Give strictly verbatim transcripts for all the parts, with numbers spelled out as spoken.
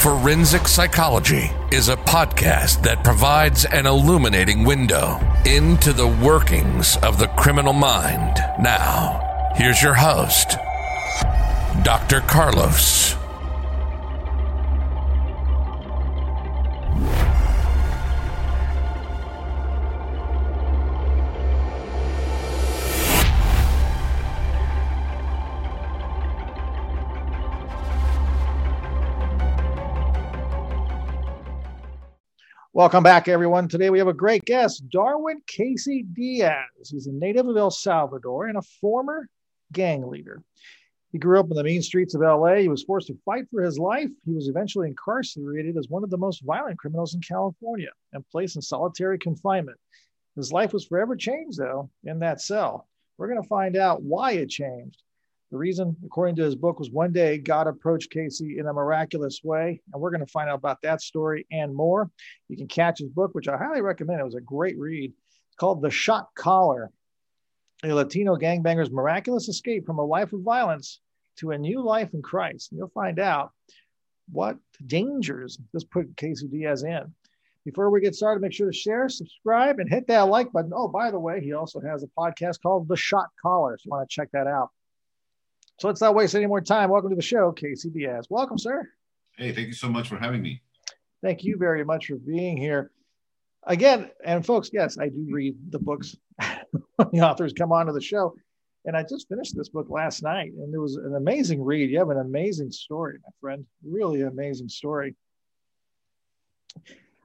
Forensic Psychology is a podcast that provides an illuminating window into the workings of the criminal mind. Now, here's your host, Doctor Carlos. Welcome back, everyone. Today we have a great guest, Darwin Casey Diaz. He's a native of El Salvador and a former gang leader. He grew up in the mean streets of L A. He was forced to fight for his life. He was eventually incarcerated as one of the most violent criminals in California and placed in solitary confinement. His life was forever changed, though, in that cell. We're going to find out why it changed. The reason, according to his book, was one day God approached Casey in a miraculous way, and we're going to find out about that story and more. You can catch his book, which I highly recommend. It was a great read. It's called The Shot Caller, a Latino gangbanger's miraculous escape from a life of violence to a new life in Christ. And you'll find out what dangers this put Casey Diaz in. Before we get started, make sure to share, subscribe, and hit that like button. Oh, by the way, he also has a podcast called The Shot Caller, if you want to check that out. So let's not waste any more time. Welcome to the show, Casey Diaz. Welcome, sir. Hey, thank you so much for having me. Thank you very much for being here. Again, and folks, yes, I do read the books when the authors come onto the show. And I just finished this book last night, and it was an amazing read. You have an amazing story, my friend. Really amazing story.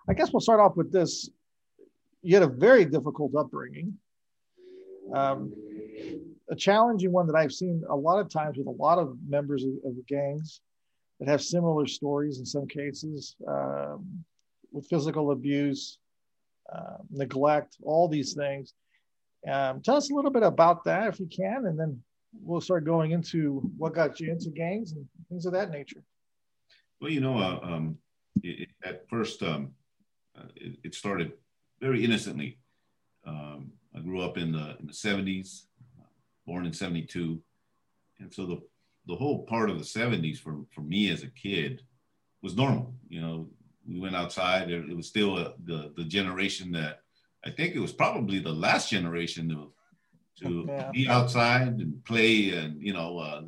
I guess we'll start off with this. You had a very difficult upbringing, um, a challenging one that I've seen a lot of times with a lot of members of, of the gangs that have similar stories in some cases, um, with physical abuse, uh, neglect, all these things. Um, tell us a little bit about that, if you can, and then we'll start going into what got you into gangs and things of that nature. Well, you know, uh, um, it, it, at first, um, uh, it, it started very innocently. Um, I grew up in the, in the seventies, uh, born in seventy-two, and so the the whole part of the seventies for, for me as a kid was normal. You know, we went outside. It, it was still a, the the generation that. I think it was probably the last generation to to yeah. be outside and play, and you know, uh,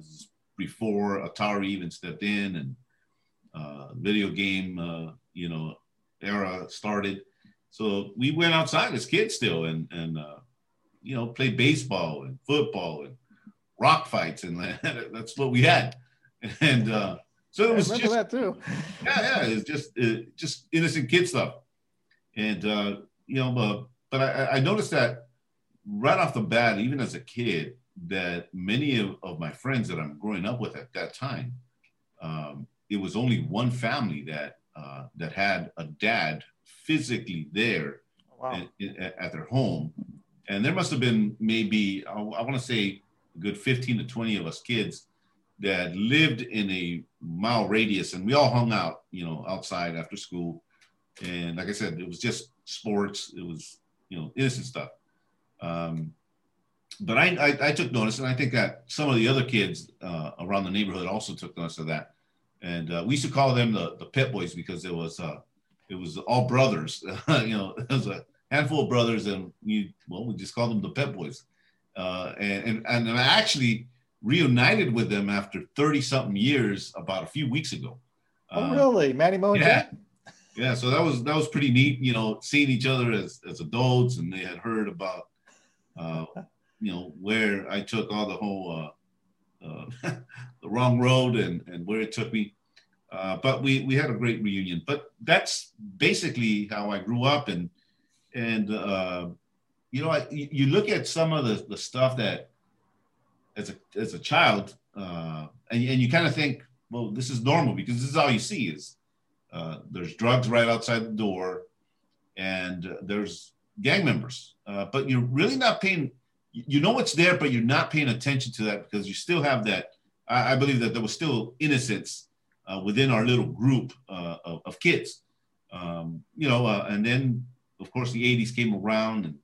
before Atari even stepped in and uh, video game, uh, you know, era started. So we went outside as kids still, and and uh, you know, played baseball and football and rock fights, and that's what we had. And uh, so it was I remember just that too. yeah, yeah, it's just it, just innocent kid stuff, and. Uh, You know, but, but I, I noticed that right off the bat, even as a kid, that many of, of my friends that I'm growing up with at that time, um, it was only one family that uh, that had a dad physically there wow. at, at their home. And there must have been maybe, I, I want to say, a good fifteen to twenty of us kids that lived in a mile radius. And we all hung out, you know, outside after school. And like I said, it was just sports. It was, you know, innocent stuff. Um, but I, I, I took notice, and I think that some of the other kids uh, around the neighborhood also took notice of that. And uh, we used to call them the, the pit boys because it was uh, it was all brothers. You know, it was a handful of brothers, and we well we just called them the pit boys. Uh, and, and and I actually reunited with them after thirty something years about a few weeks ago. Oh, uh, really, Manny Moe? Yeah. Yeah, so that was that was pretty neat, you know, seeing each other as, as adults, and they had heard about, uh, you know, where I took all the whole, uh, uh, the wrong road and, and where it took me. Uh, but we, we had a great reunion. But that's basically how I grew up. And, and uh, you know, I, you look at some of the, the stuff that, as a, as a child, uh, and, and you kind of think, well, this is normal because this is all you see is uh, there's drugs right outside the door and uh, there's gang members. Uh, but you're really not paying, you know it's there, but you're not paying attention to that because you still have that. I, I believe that there was still innocence uh, within our little group uh, of, of kids. Um, you know, uh, and then, of course, the eighties came around and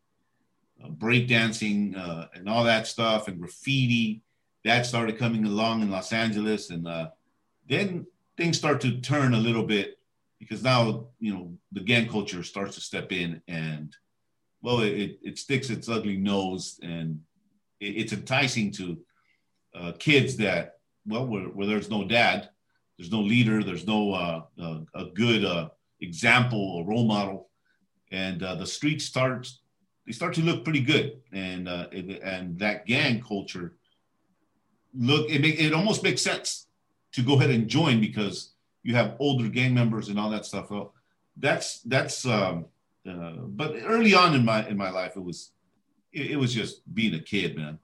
uh, breakdancing uh, and all that stuff and graffiti. That started coming along in Los Angeles. And uh, then things start to turn a little bit because now, you know, the gang culture starts to step in and, well, it, it sticks its ugly nose and it, it's enticing to uh, kids that, well, where, where there's no dad, there's no leader, there's no uh, uh, a good... Uh, example or role model, and uh, the streets start they start to look pretty good, and uh, it, and that gang culture look it make, it almost makes sense to go ahead and join because you have older gang members and all that stuff. Well, that's that's um, uh, but early on in my in my life it was it, it was just being a kid, man.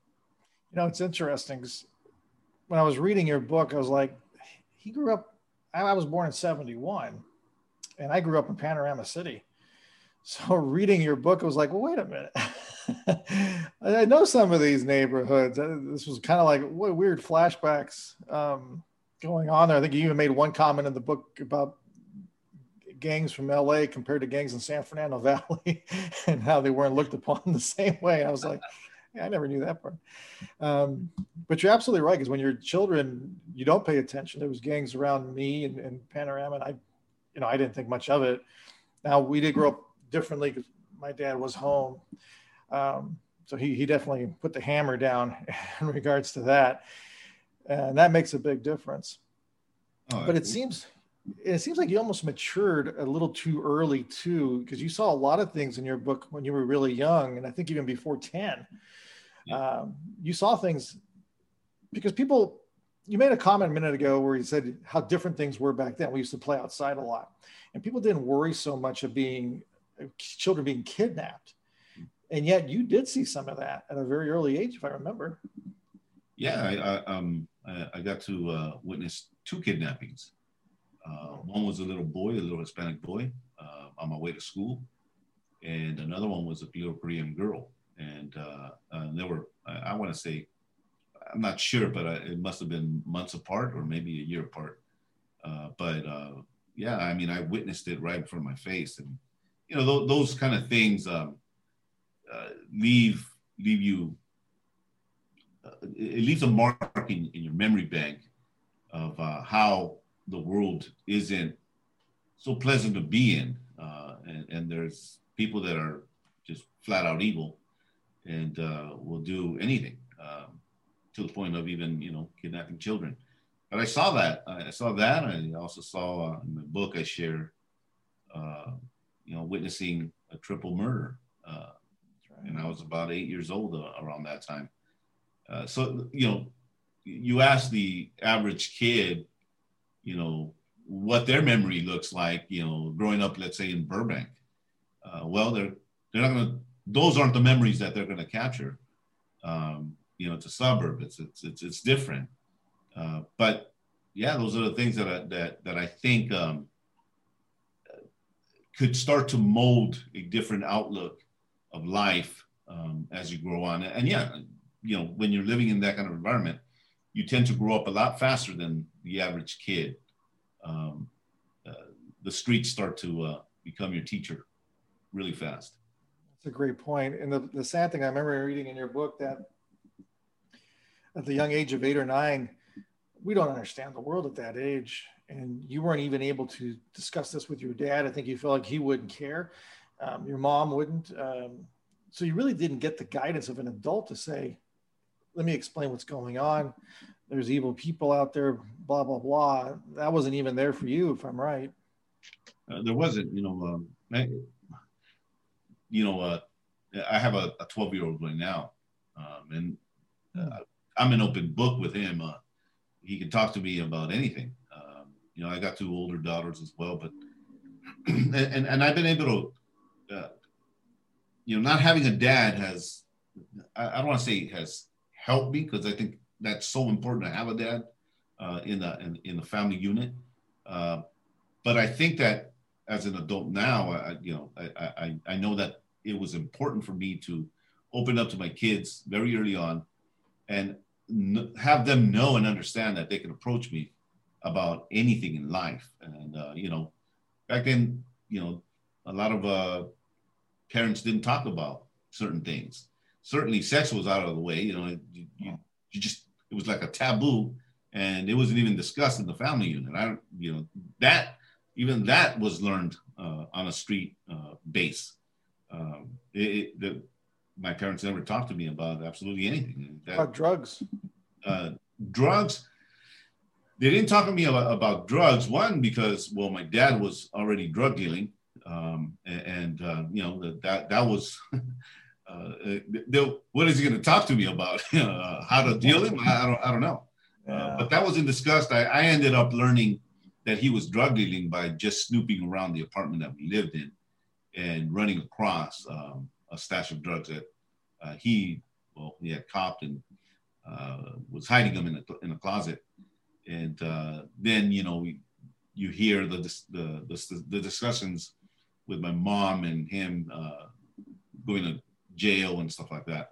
You know, it's interesting because when I was reading your book, I was like, he grew up. I, I was born in seventy-one. And I grew up in Panorama City. So reading your book, I was like, well, wait a minute. I know some of these neighborhoods. This was kind of like what weird flashbacks um, going on there. I think you even made one comment in the book about gangs from L A compared to gangs in San Fernando Valley and how they weren't looked upon the same way. I was like, yeah, I never knew that part. Um, but you're absolutely right. Because when you're children, you don't pay attention. There was gangs around me and, and Panorama. And I You know, I didn't think much of it. Now, we did grow up differently because my dad was home. Um, so he he definitely put the hammer down in regards to that. And that makes a big difference. Oh, but it seems it seems like you almost matured a little too early, too, because you saw a lot of things in your book when you were really young. And I think even before ten, yeah. um, you saw things because people... You made a comment a minute ago where you said how different things were back then. We used to play outside a lot and people didn't worry so much of being children being kidnapped. And yet you did see some of that at a very early age, if I remember. Yeah, I, I, um, I, I got to uh, witness two kidnappings. Uh, one was a little boy, a little Hispanic boy uh, on my way to school. And another one was a little Korean girl. And, uh, and there were, I, I want to say, I'm not sure, but I, it must have been months apart or maybe a year apart. Uh, but uh, yeah, I mean, I witnessed it right in front of my face, and you know, th- those kind of things um, uh, leave leave you. Uh, it leaves a mark in, in your memory bank of uh, how the world isn't so pleasant to be in, uh, and, and there's people that are just flat out evil, and uh, will do anything. Um, to the point of even, you know, kidnapping children. But I saw that, I saw that. I also saw uh, in the book I share, uh, you know, witnessing a triple murder. Uh, right. And I was about eight years old uh, around that time. Uh, so, you know, you ask the average kid, you know, what their memory looks like, you know, growing up, let's say in Burbank. Uh, well, they're, they're not gonna, those aren't the memories that they're gonna capture. Um, You know, it's a suburb. It's it's it's, it's different. Uh, but yeah, those are the things that I, that that I think um, could start to mold a different outlook of life um, as you grow on. And yeah, you know, when you're living in that kind of environment, you tend to grow up a lot faster than the average kid. Um, uh, the streets start to uh, become your teacher really fast. That's a great point. And the, the sad thing I remember reading in your book that. At the young age of eight or nine, we don't understand the world at that age. And you weren't even able to discuss this with your dad. I think you felt like he wouldn't care. Um, your mom wouldn't. Um, so you really didn't get the guidance of an adult to say, let me explain what's going on. There's evil people out there, blah, blah, blah. That wasn't even there for you, if I'm right. Uh, there wasn't, you know, um, I, you know, uh, I have a, a twelve-year-old right now. Um, and uh, I'm an open book with him. Uh, he can talk to me about anything. Um, you know, I got two older daughters as well, but, and, and, and I've been able to, uh, you know, not having a dad has, I, I don't want to say has helped me because I think that's so important to have a dad, uh, in the in, in the family unit. Uh, but I think that as an adult now, I, you know, I, I I know that it was important for me to open up to my kids very early on, and have them know and understand that they can approach me about anything in life. And uh, you know, back then, you know, a lot of uh, parents didn't talk about certain things. Certainly, sex was out of the way. You know, it, you, you just it was like a taboo, and it wasn't even discussed in the family unit. I, you know, that even that was learned uh, on a street uh, base. Um, it, it, the, my parents never talked to me about absolutely anything. That, about drugs? Uh, drugs. They didn't talk to me about, about drugs. One, because, well, my dad was already drug dealing. Um, and, and uh, you know, that that was, uh, they, what is he going to talk to me about? uh, how to deal him? I, I, don't, I don't know. Yeah. Uh, but that wasn't discussed. I, I ended up learning that he was drug dealing by just snooping around the apartment that we lived in and running across um, a stash of drugs that uh, he, well, he had copped and uh, was hiding them in a, in a closet. And uh, then, you know, we, you hear the the, the the discussions with my mom and him uh, going to jail and stuff like that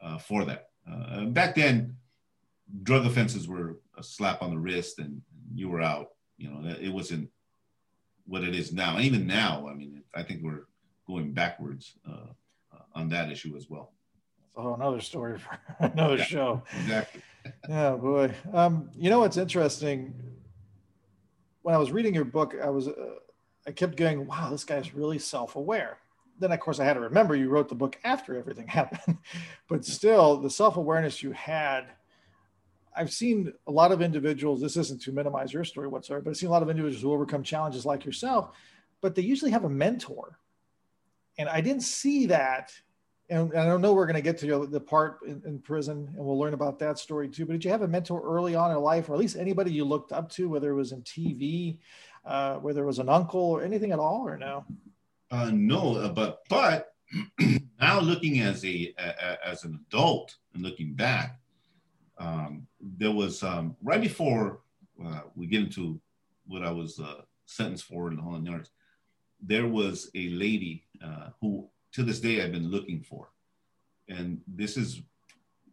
uh, for that. Uh, back then, drug offenses were a slap on the wrist and you were out. You know, it wasn't what it is now. And even now, I mean, I think we're going backwards uh, uh, on that issue as well. Oh, another story for another yeah, show. Exactly. Yeah, boy. Um, you know what's interesting? When I was reading your book, I was, uh, I kept going, wow, this guy's really self-aware. Then, of course, I had to remember you wrote the book after everything happened. But still, the self-awareness you had, I've seen a lot of individuals, this isn't to minimize your story whatsoever, but I've seen a lot of individuals who overcome challenges like yourself, but they usually have a mentor. And I didn't see that. And I don't know, we're going to get to the part in, in prison, and we'll learn about that story too. But did you have a mentor early on in life, or at least anybody you looked up to, whether it was in T V, uh, whether it was an uncle or anything at all, or no? Uh, no, but but now looking as a, a as an adult and looking back, um, there was um, right before uh, we get into what I was uh, sentenced for in the Holland Yards, there was a lady uh, who. To this day, I've been looking for. And this is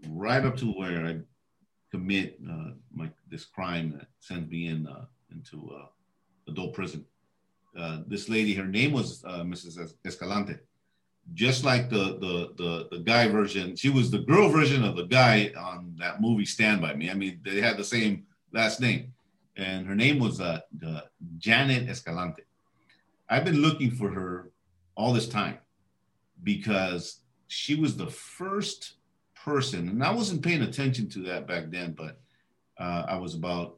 right up to where I commit uh, my this crime that sends me in uh, into uh, adult prison. Uh, this lady, her name was uh, Missus Escalante. Just like the, the the the guy version, she was the girl version of the guy on that movie Stand By Me. I mean, they had the same last name. And her name was uh, uh, Janet Escalante. I've been looking for her all this time, because she was the first person, and I wasn't paying attention to that back then, but uh, I was about,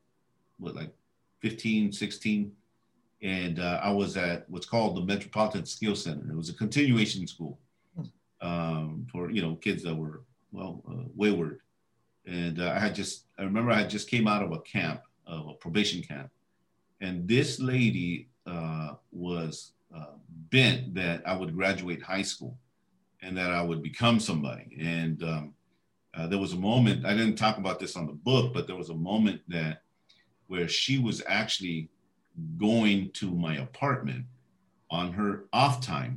what, like fifteen, sixteen, and uh, I was at what's called the Metropolitan Skill Center. It was a continuation school um, for, you know, kids that were, well, uh, wayward. And uh, I had just, I remember I had just came out of a camp, of a probation camp, and this lady uh, was Uh, bent that I would graduate high school and that I would become somebody. And um, uh, there was a moment, I didn't talk about this on the book, but there was a moment that where she was actually going to my apartment on her off time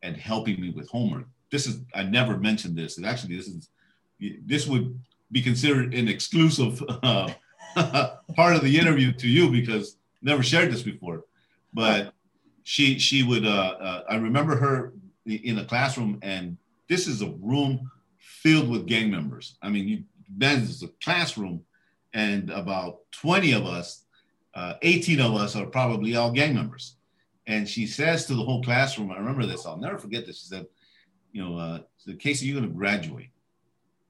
and helping me with homework. This is, I never mentioned this. And actually this is, this would be considered an exclusive uh, part of the interview to you, because never shared this before, but She she would, uh, uh, I remember her in a classroom, and this is a room filled with gang members. I mean, you, this is a classroom, and about twenty of us, uh, eighteen of us are probably all gang members. And she says to the whole classroom, I remember this, I'll never forget this. She said, you know, uh, she said, Casey, you're going to graduate.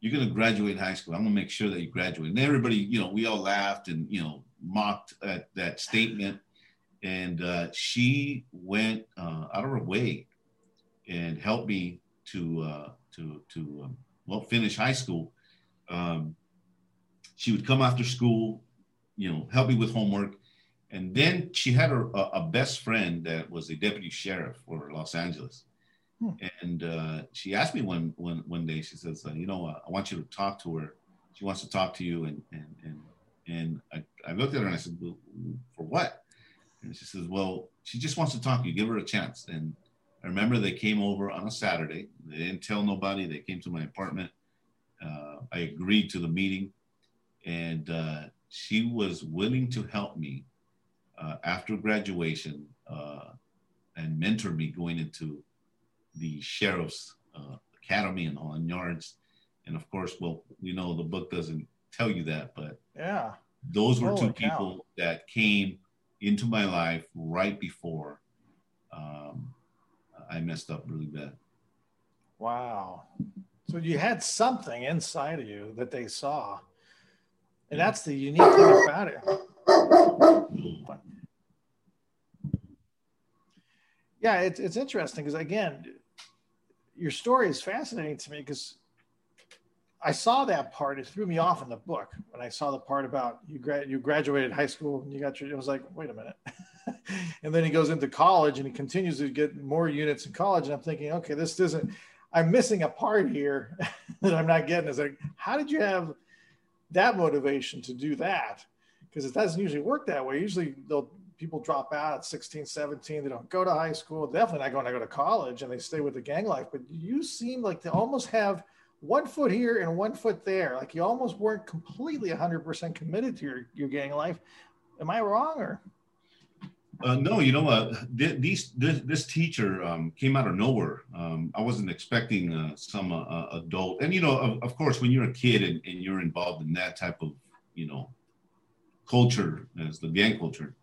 You're going to graduate high school. I'm going to make sure that you graduate. And everybody, you know, we all laughed and, you know, mocked at that statement. And uh, she went uh, out of her way and helped me to uh, to to um, well finish high school. Um, she would come after school, you know, help me with homework, and then she had her, a, a best friend that was a deputy sheriff for Los Angeles. Hmm. And uh, she asked me one one one day. She says, uh, "You know, uh, I want you to talk to her. She wants to talk to you, and and and And I, I looked at her and I said, well, for what? And she says, well, she just wants to talk to you. Give her a chance. And I remember they came over on a Saturday. They didn't tell nobody. They came to my apartment. Uh, I agreed to the meeting. And uh, she was willing to help me uh, after graduation uh, and mentor me going into the sheriff's uh, academy in Holland Yards. And of course, well, you know, the book doesn't tell you that, but yeah, those were Holy two cow. people that came into my life right before um, I messed up really bad. Wow. So you had something inside of you that they saw. And yeah. That's the unique thing about it. Yeah, it's, it's interesting because, again, your story is fascinating to me because I saw that part. It threw me off in the book when I saw the part about you gra- you graduated high school and you got your, it was like, wait a minute. And then he goes into college and he continues to get more units in college. And I'm thinking, okay, this isn't, I'm missing a part here that I'm not getting. It's like, how did you have that motivation to do that? Because it doesn't usually work that way. Usually they'll, people drop out at sixteen, seventeen. They don't go to high school. Definitely not going to go to college, and they stay with the gang life. But you seem like they almost have one foot here and one foot there. Like you almost weren't completely one hundred percent committed to your, your gang life. Am I wrong? Or uh, no, you know, uh, th- these, this, this teacher um, came out of nowhere. Um, I wasn't expecting uh, some uh, adult. And, you know, of, of course, when you're a kid and, and you're involved in that type of, you know, culture, as the gang culture,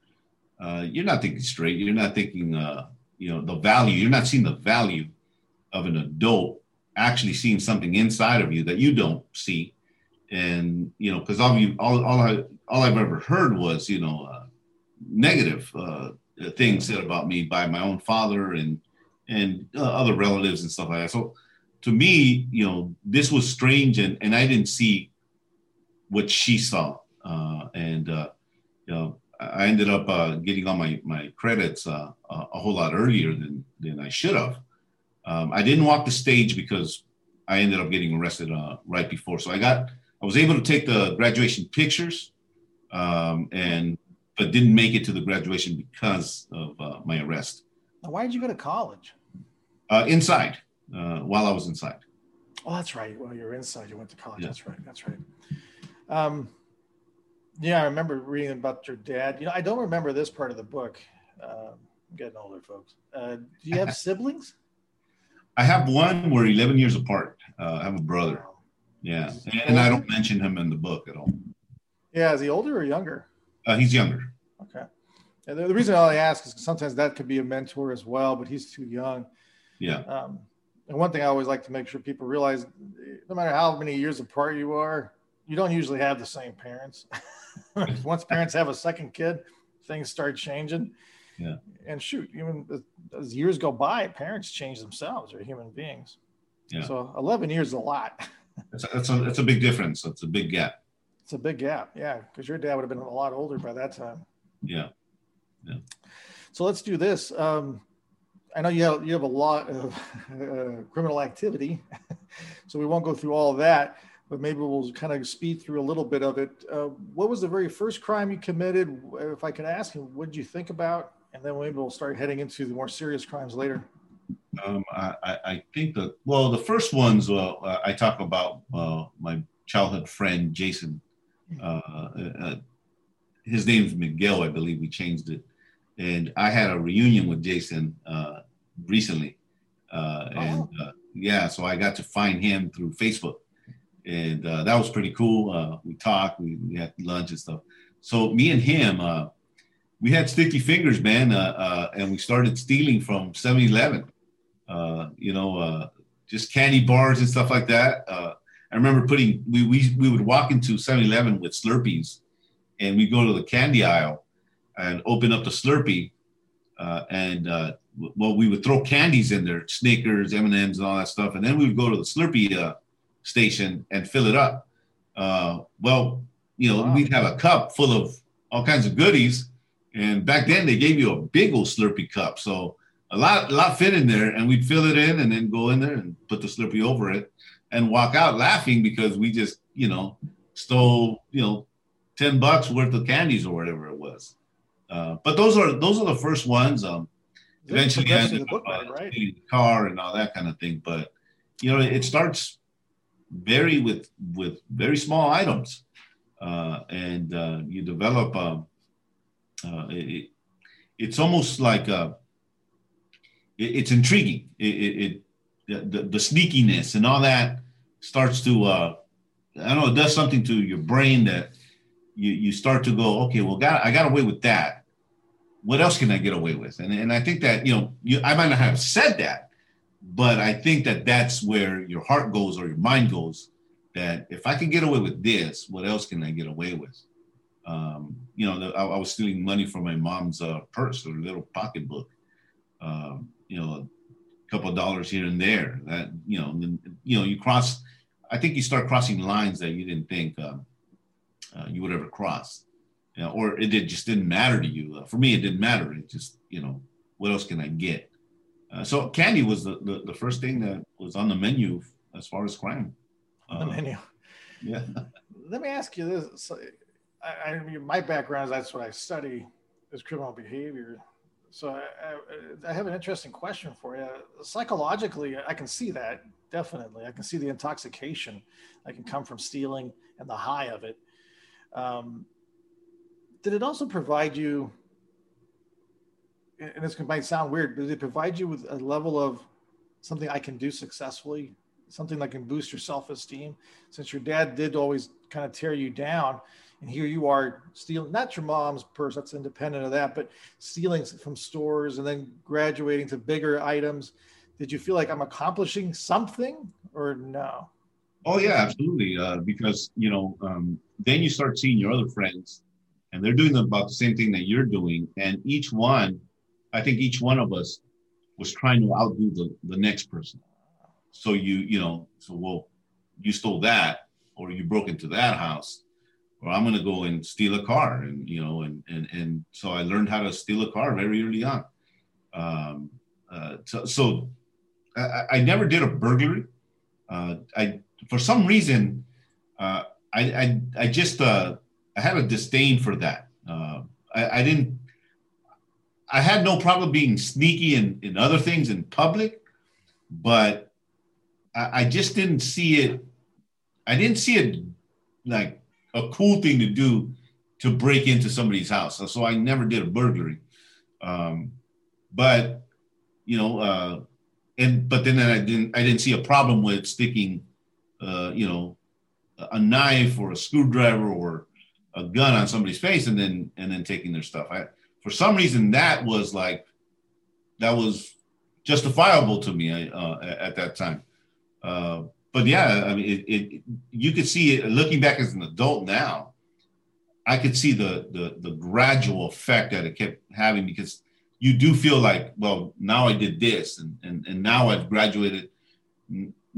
uh, you're not thinking straight. You're not thinking, uh, you know, the value. You're not seeing the value of an adult actually seeing something inside of you that you don't see. And, you know, because all you, all, all I, all I've ever heard was, you know, uh, negative uh, things said about me by my own father and, and uh, other relatives and stuff like that. So to me, you know, this was strange and, and I didn't see what she saw. Uh, and, uh, you know, I ended up uh, getting all my, my credits uh, a whole lot earlier than, than I should have. Um, I didn't walk the stage because I ended up getting arrested uh, right before. So I got, I was able to take the graduation pictures, um, and but didn't make it to the graduation because of uh, my arrest. Now, why did you go to college? Uh, inside, uh, while I was inside. Oh, that's right. Well, you're inside. You went to college. Yeah. That's right. That's right. Um, yeah, I remember reading about your dad. You know, I don't remember this part of the book. Uh, I'm getting older, folks. Uh, do you have siblings? I have one. We're eleven years apart. Uh, I have a brother. Yeah. And, and I don't mention him in the book at all. Yeah. Is he older or younger? Uh, he's younger. Okay. And the, the reason I ask is sometimes that could be a mentor as well, but he's too young. Yeah. Um, and one thing I always like to make sure people realize, no matter how many years apart you are, you don't usually have the same parents. Once parents have a second kid, things start changing. Yeah. And shoot, even as years go by, parents change themselves. They're human beings. Yeah. So eleven years is a lot. That's a, that's, a, that's a big difference. That's a big gap. It's a big gap. Yeah. Because your dad would have been a lot older by that time. Yeah. Yeah. So let's do this. Um, I know you have, you have a lot of uh, criminal activity, so we won't go through all of that, but maybe we'll kind of speed through a little bit of it. Uh, what was the very first crime you committed? If I could ask you, what did you think about? And then maybe we'll start heading into the more serious crimes later. Um, I, I think that, well, the first ones, uh, I talk about uh, my childhood friend, Jason. Uh, uh, his name's Miguel, I believe we changed it. And I had a reunion with Jason uh, recently. Uh, oh. And uh, yeah, so I got to find him through Facebook. And uh, that was pretty cool. Uh, we talked, we, we had lunch and stuff. So me and him, uh, we had sticky fingers, man, uh, uh, and we started stealing from seven eleven, uh, you know, uh, just candy bars and stuff like that. Uh, I remember putting, we we we would walk into seven eleven with Slurpees, and we'd go to the candy aisle and open up the Slurpee, uh, and, uh, w- well, we would throw candies in there, Snickers, M and M's and all that stuff, and then we would go to the Slurpee uh, station and fill it up. Uh, well, you know, wow. We'd have a cup full of all kinds of goodies. And back then they gave you a big old Slurpee cup. So a lot, a lot fit in there, and we'd fill it in and then go in there and put the Slurpee over it and walk out laughing because we just, you know, stole, you know, ten bucks worth of candies or whatever it was. Uh, but those are those are the first ones. Um, eventually, I ended up buying a car and all that kind of thing. But you know, it starts very with with very small items, uh, and uh, you develop. Um, uh, it, it's almost like a. It, it's intriguing. It, it, it the, the sneakiness and all that starts to. Uh, I don't know. It does something to your brain that. You, you start to go, okay, well, got, I got away with that. What else can I get away with? And and I think that, you know, you, I might not have said that, but I think that that's where your heart goes or your mind goes, that if I can get away with this, what else can I get away with? Um, you know, the, I, I was stealing money from my mom's uh, purse or little pocketbook, um, you know, a couple of dollars here and there. That, you know, you know, you cross, I think you start crossing lines that you didn't think, um, Uh, you would ever cross, you know, or it, it just didn't matter to you. Uh, for me, it didn't matter. It just, you know, what else can I get? Uh, so candy was the, the, the first thing that was on the menu as far as crime. Uh, the menu. Yeah. Let me ask you this. So, I, I mean, my background is that's what I study is criminal behavior. So I, I, I have an interesting question for you. Psychologically, I can see that definitely. I can see the intoxication that can come from stealing and the high of it. Um, did it also provide you, and this might sound weird, but did it provide you with a level of something I can do successfully, something that can boost your self-esteem? Since your dad did always kind of tear you down, and here you are stealing, not your mom's purse, that's independent of that, but stealing from stores and then graduating to bigger items. Did you feel like I'm accomplishing something or no? Oh, yeah, absolutely. Uh, because, you know, um, then you start seeing your other friends and they're doing about the same thing that you're doing. And each one, I think each one of us was trying to outdo the, the next person. So you, you know, so, well, you stole that or you broke into that house or I'm going to go and steal a car. And, you know, and, and, and so I learned how to steal a car very early on. Um, uh, so so I, I never did a burglary. Uh, I, for some reason, uh, I, I I just uh, I had a disdain for that. Uh, I, I didn't. I had no problem being sneaky in, in other things in public, but I, I just didn't see it. I didn't see it like a cool thing to do to break into somebody's house. So, so I never did a burglary. Um, but you know, uh, and but then I didn't. I didn't see a problem with sticking. Uh, you know. a knife or a screwdriver or a gun on somebody's face and then and then taking their stuff. I, for some reason, that was like, that was justifiable to me uh, at that time. Uh, but yeah, I mean, it, it, you could see it, looking back as an adult now, I could see the, the the gradual effect that it kept having because you do feel like, well, now I did this and, and, and now I've graduated.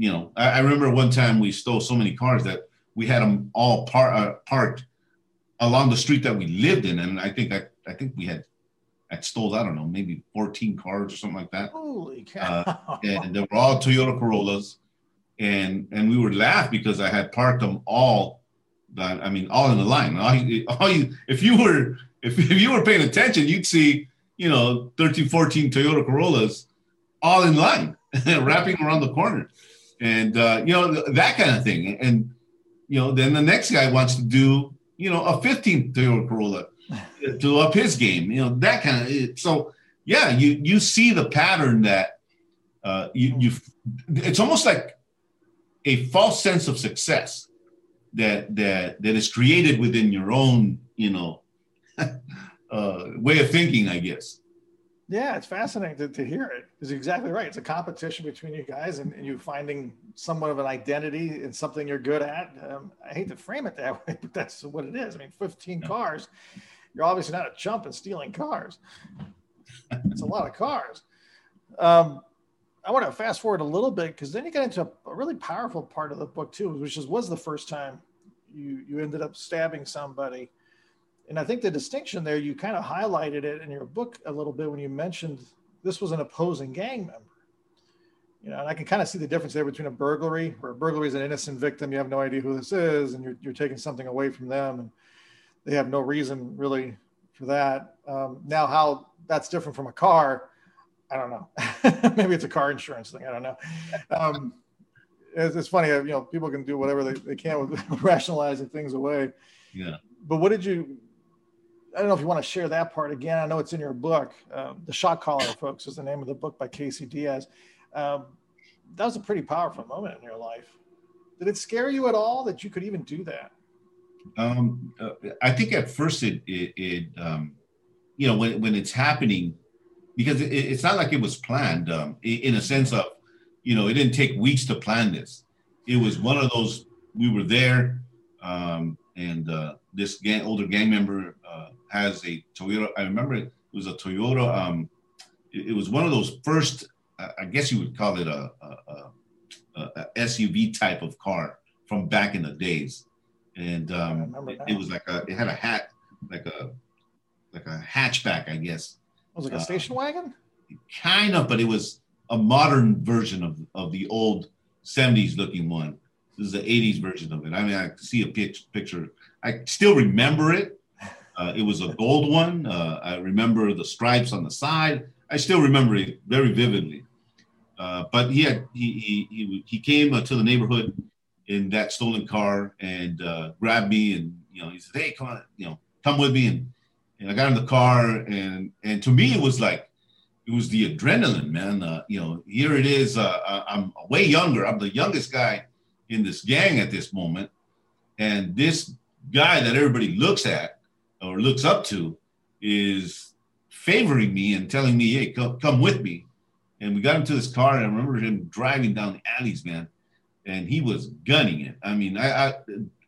You know, I, I remember one time we stole so many cars that we had them all par- uh, parked along the street that we lived in, and I think I, I think we had, I stole I don't know maybe fourteen cars or something like that. Holy cow! Uh, and they were all Toyota Corollas, and and we were laughed because I had parked them all, I mean all in a line. All you, all you, if you were if, if you were paying attention, you'd see you know thirteen, fourteen Toyota Corollas all in line, wrapping around the corner, and uh, you know that kind of thing, and. You know, then the next guy wants to do, you know, a fifteenth Toyota Corolla to up his game, you know, that kind of. So, yeah, you you see the pattern that uh, you you. It's almost like a false sense of success that that that is created within your own, you know, uh, way of thinking, I guess. Yeah, it's fascinating to, to hear it. It's exactly right. It's a competition between you guys and, and you finding somewhat of an identity and something you're good at. Um, I hate to frame it that way, but that's what it is. I mean, fifteen cars, you're obviously not a chump in stealing cars. It's a lot of cars. Um, I want to fast forward a little bit because then you get into a really powerful part of the book too, which is was the first time you, you ended up stabbing somebody. And I think the distinction there, you kind of highlighted it in your book a little bit when you mentioned this was an opposing gang member. You know, and I can kind of see the difference there between a burglary, where a burglary is an innocent victim. You have no idea who this is, and you're, you're taking something away from them. And they have no reason really for that. Um, now, how that's different from a car, I don't know. Maybe it's a car insurance thing. I don't know. Um, it's, it's funny, you know, people can do whatever they, they can with rationalizing things away. Yeah. But what did you, I don't know if you want to share that part again. I know it's in your book. Um, The Shot Caller, folks, is the name of the book by Casey Diaz. Um, that was a pretty powerful moment in your life. Did it scare you at all that you could even do that? Um, uh, I think at first it, it, it um, you know, when, when it's happening, because it, it's not like it was planned um, in a sense of, you know, it didn't take weeks to plan this. It was one of those, we were there um, and uh, this gang, older gang member uh, has a Toyota. I remember it was a Toyota. Um, it, it was one of those first, I guess you would call it a, a, a, a S U V type of car from back in the days. And um, it, it was like a, it had a hat, like a, like a hatchback, I guess. It was like a station uh, wagon? Kind of, but it was a modern version of, of the old seventies looking one. This is the eighties version of it. I mean, I see a pitch, picture. I still remember it. Uh, it was a gold one. Uh, I remember the stripes on the side. I still remember it very vividly. Uh, but he, had, he, he, he came to the neighborhood in that stolen car and uh, grabbed me and, you know, he said, hey, come on, you know, come with me. And And I got in the car, and and to me it was like, it was the adrenaline, man. Uh, you know, here it is. Uh, I'm way younger. I'm the youngest guy in this gang at this moment, and this guy that everybody looks at or looks up to is favoring me and telling me, "Hey, come, come with me." And we got into this car, and I remember him driving down the alleys, man, and he was gunning it. I mean, I I,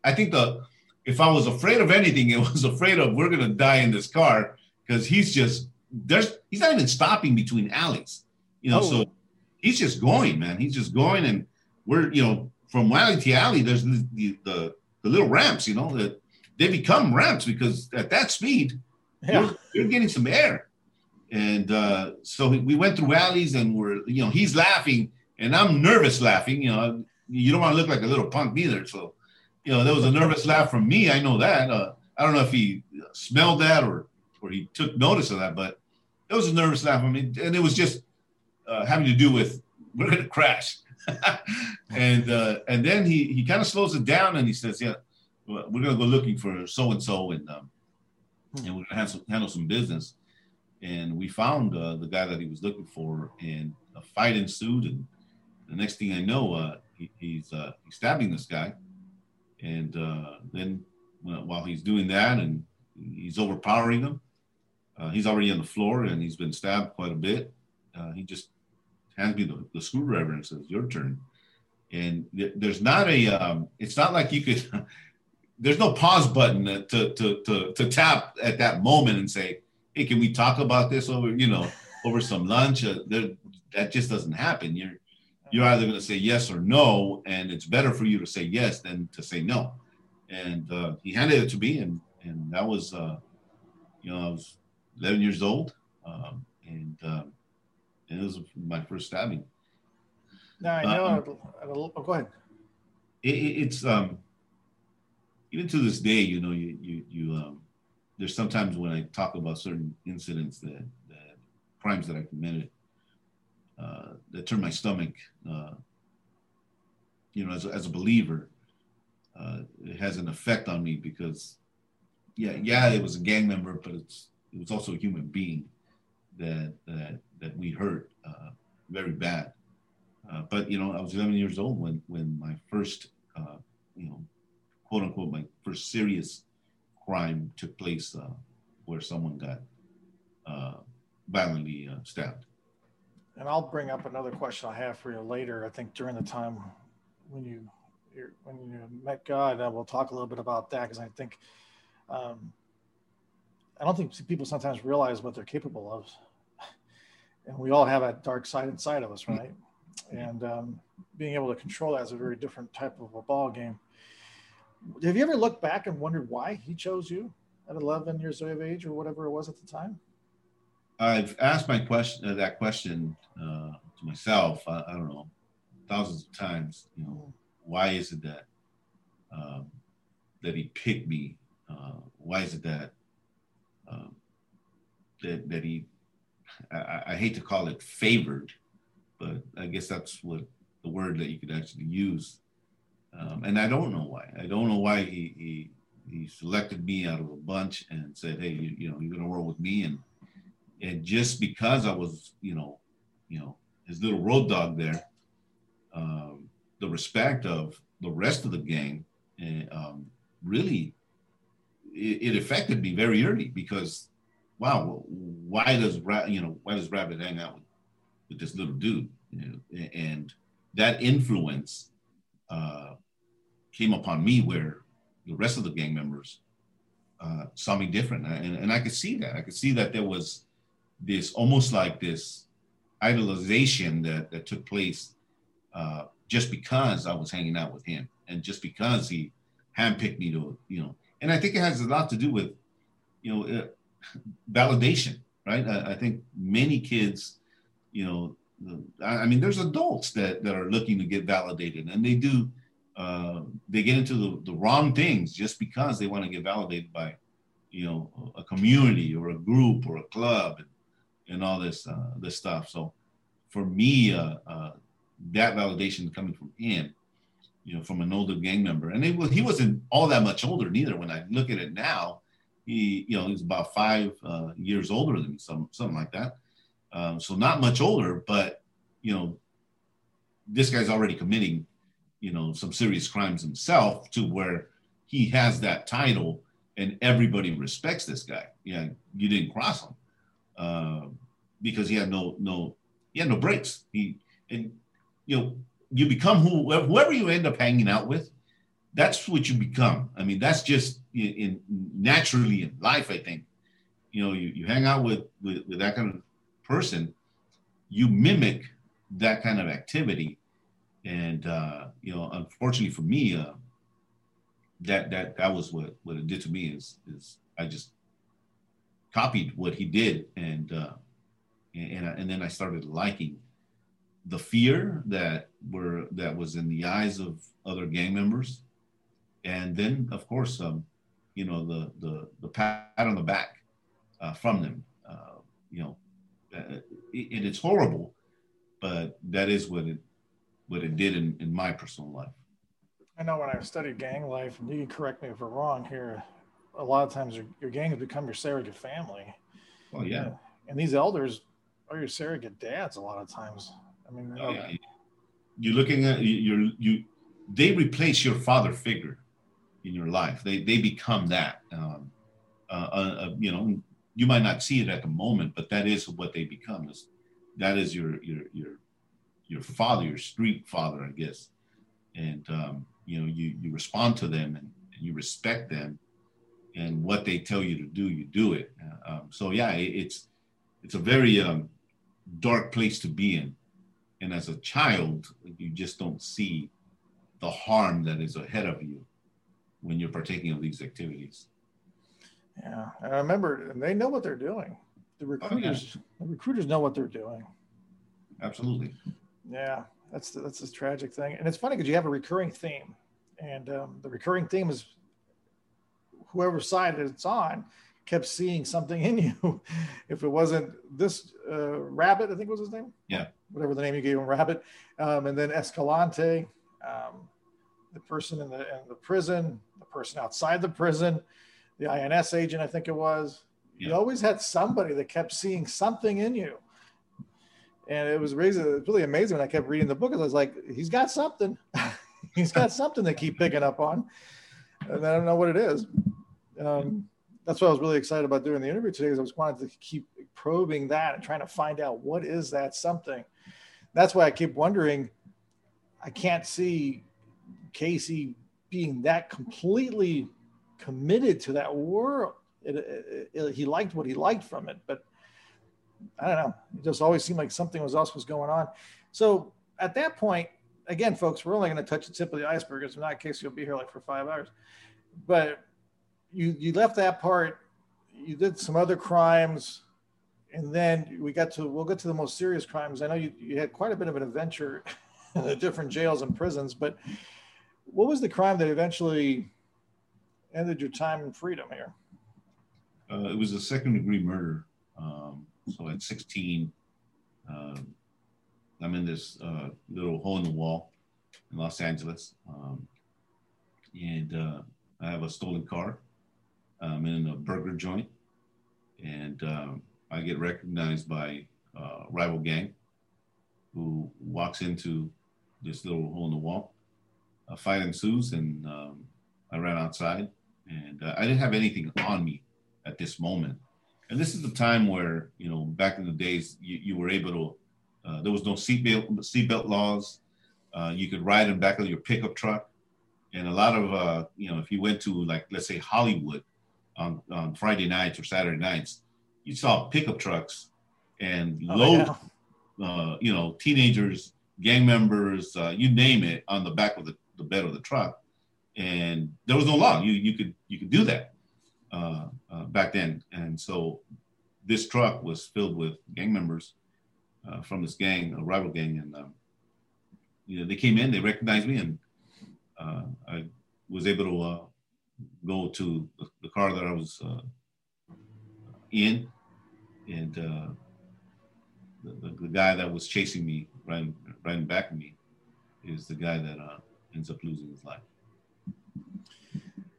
I think the if I was afraid of anything, it was afraid of we're gonna die in this car because he's just there's he's not even stopping between alleys, you know. Oh. So he's just going, man. He's just going, and we're you know from alley to alley. There's the the, the little ramps, you know, that they become ramps because at that speed, yeah. you're, you're getting some air. And uh, so we went through alleys, and we're you know he's laughing, and I'm nervous laughing. You know, you don't want to look like a little punk either, so. You know, there was a nervous laugh from me. I know that. Uh, I don't know if he smelled that or or he took notice of that, but it was a nervous laugh from me. And it was just uh, having to do with, we're going to crash. and uh, and then he, he kind of slows it down and he says, yeah, we're going to go looking for so-and-so and um, and we're going to have some, handle some business. And we found uh, the guy that he was looking for, and a fight ensued. And the next thing I know, uh, he, he's, uh, he's stabbing this guy. And uh, then well, while he's doing that and he's overpowering him, uh, he's already on the floor and he's been stabbed quite a bit. Uh, he just hands me the, the screwdriver and says, your turn. And th- there's not a, um, it's not like you could, there's no pause button to, to to to tap at that moment and say, hey, can we talk about this over, you know, over some lunch? Uh, there, that just doesn't happen. You're You're either going to say yes or no, and it's better for you to say yes than to say no. And uh, he handed it to me, and and that was, uh, you know, I was eleven years old, um, and, um, and it was my first stabbing. No, I know. Um, I, I, oh, go ahead. It, it's um, even to this day, you know, you you you. Um, there's sometimes when I talk about certain incidents that, that crimes that I committed. Uh, that turned my stomach, uh, you know, as a, as a believer, uh, it has an effect on me because, yeah, yeah, it was a gang member, but it's it was also a human being that that that we hurt uh, very bad. Uh, but you know, I was eleven years old when when my first, uh, you know, quote unquote, my first serious crime took place, uh, where someone got uh, violently uh, stabbed. And I'll bring up another question I have for you later. I think during the time when you when you met God, I will talk a little bit about that because I think um, I don't think people sometimes realize what they're capable of, and we all have a dark side inside of us, right? And um, being able to control that is a very different type of a ball game. Have you ever looked back and wondered why he chose you at eleven years of age or whatever it was at the time? I've asked my question, uh, that question uh, to myself, I, I don't know, thousands of times, you know, why is it that um, that he picked me Uh, why is it that um, that that he? I, I hate to call it favored, but I guess that's what the word that you could actually use. Um, and I don't know why. I don't know why he he he selected me out of a bunch and said, "Hey, you, you know, you're gonna roll with me." And and just because I was, you know, you know, his little road dog there, um, the respect of the rest of the gang, and, um, really, it, it affected me very early because, wow, why does you know why does Rabbit hang out with, with this little dude? You know, and that influence uh, came upon me where the rest of the gang members uh, saw me different, and, and I could see that. I could see that there was this almost like this idolization that, that took place uh, just because I was hanging out with him, and just because he handpicked me to, you know. And I think it has a lot to do with, you know, uh, validation, right? I, I think many kids, you know, I mean, there's adults that, that are looking to get validated, and they do, uh, they get into the, the wrong things just because they want to get validated by, you know, a community or a group or a club and, and all this, uh, this stuff. So for me, uh, uh, that validation coming from him, you know, from an older gang member, and it was, he wasn't all that much older neither. When I look at it now, he, you know, he's about five uh, years older than me, some, something like that. Um, so not much older, but, you know, this guy's already committing, you know, some serious crimes himself to where he has that title and everybody respects this guy. Yeah, you didn't cross him uh, because he had no, no, he had no breaks. He, and, you know, you become whoever, whoever you end up hanging out with, that's what you become. I mean, that's just in, in naturally in life, I think. You know, you, you hang out with, with, with that kind of person, you mimic that kind of activity. And, uh, you know, unfortunately for me, uh, that, that, that was what, what it did to me is, is I just copied what he did. And, uh, and, and, I, and then I started liking the fear that were, that was in the eyes of other gang members. And then of course, um, you know, the, the, the pat on the back, uh, from them, uh, you know, Uh, it, it's horrible, but that is what it what it did in, in my personal life. I know when I studied gang life, and you can correct me if we're wrong here, a lot of times your, your gang has become your surrogate family. Well, yeah. And, and these elders are your surrogate dads a lot of times. I mean, oh, yeah. You're looking at, you're, you, they replace your father figure in your life. They, they become that, um, uh, uh, you know, you might not see it at the moment, but that is what they become. Is that is your your your your father, your street father, I guess. And um, you know, you you respond to them and, and you respect them, and what they tell you to do, you do it. Um, so yeah, it, it's it's a very um, dark place to be in. And as a child, you just don't see the harm that is ahead of you when you're partaking of these activities. Yeah, and I remember, and they know what they're doing. The recruiters, oh, yeah. the recruiters know what they're doing. Absolutely. Yeah, that's the, that's a tragic thing, and it's funny because you have a recurring theme, and um, the recurring theme is whoever side it's on kept seeing something in you. If it wasn't this uh, Rabbit, I think was his name. Yeah. Whatever the name you gave him, Rabbit, um, and then Escalante, um, the person in the in the prison, the person outside the prison. The I N S agent, I think it was. Yeah. You always had somebody that kept seeing something in you. And it was really, really amazing when I kept reading the book. I was like, he's got something. He's got something they keep picking up on. And I don't know what it is. Um, that's what I was really excited about doing the interview today, because I was wanted to keep probing that and trying to find out what is that something. That's why I keep wondering, I can't see Casey being that completely committed to that world. It, it, it, he liked what he liked from it, but I don't know. It just always seemed like something was else was going on. So at that point, again, folks, we're only going to touch the tip of the iceberg. It's not in case you'll be here like for five hours. But you you left that part. You did some other crimes, and then we got to we'll get to the most serious crimes. I know you you had quite a bit of an adventure in the different jails and prisons. But what was the crime that eventually ended your time in freedom here? Uh, it was a second degree murder. Um, so at sixteen, uh, I'm in this uh, little hole in the wall in Los Angeles. Um, and uh, I have a stolen car. I'm in a burger joint. And um, I get recognized by a uh, rival gang who walks into this little hole in the wall. A fight ensues, and um, I ran outside. And uh, I didn't have anything on me at this moment. And this is the time where, you know, back in the days, you, you were able to, uh, there was no seatbelt seatbelt laws. Uh, you could ride in the back of your pickup truck. And a lot of, uh, you know, if you went to, like, let's say Hollywood on, on Friday nights or Saturday nights, you saw pickup trucks and oh, loads, yeah. uh, you know, teenagers, gang members, uh, you name it, on the back of the, the bed of the truck. And there was no law. You you could you could do that uh, uh, back then. And so this truck was filled with gang members uh, from this gang, a rival gang. And, um, you know, they came in, they recognized me, and uh, I was able to uh, go to the, the car that I was uh, in. And uh, the, the, the guy that was chasing me, right, right in back of me, is the guy that uh, ends up losing his life.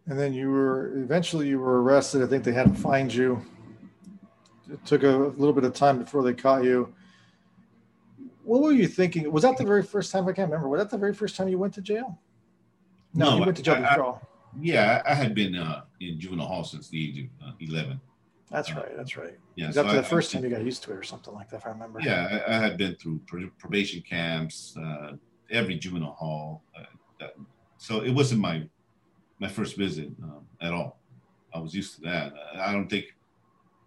And then you were, eventually you were arrested. I think they had to find you. It took a little bit of time before they caught you. What were you thinking? Was that the very first time? I can't remember. Was that the very first time you went to jail? No, no you went to jail before. I, I, yeah, I had been uh, in juvenile hall since the age of uh, eleven. That's uh, right. That's right. Yeah, so after I, the first I, time you got used to it or something like that, if I remember. Yeah, I, I had been through probation camps, uh, every juvenile hall. Uh, that, so it wasn't my... my first visit um, at all. I was used to that. I don't think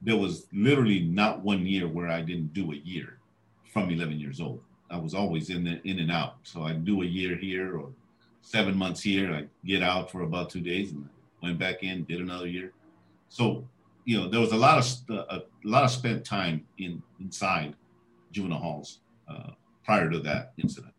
there was literally not one year where I didn't do a year from eleven years old. I was always in the, in and out. So I'd do a year here or seven months here. I'd get out for about two days and went back in, did another year. So, you know, there was a lot of, a lot of spent time in inside juvenile halls uh, prior to that incident.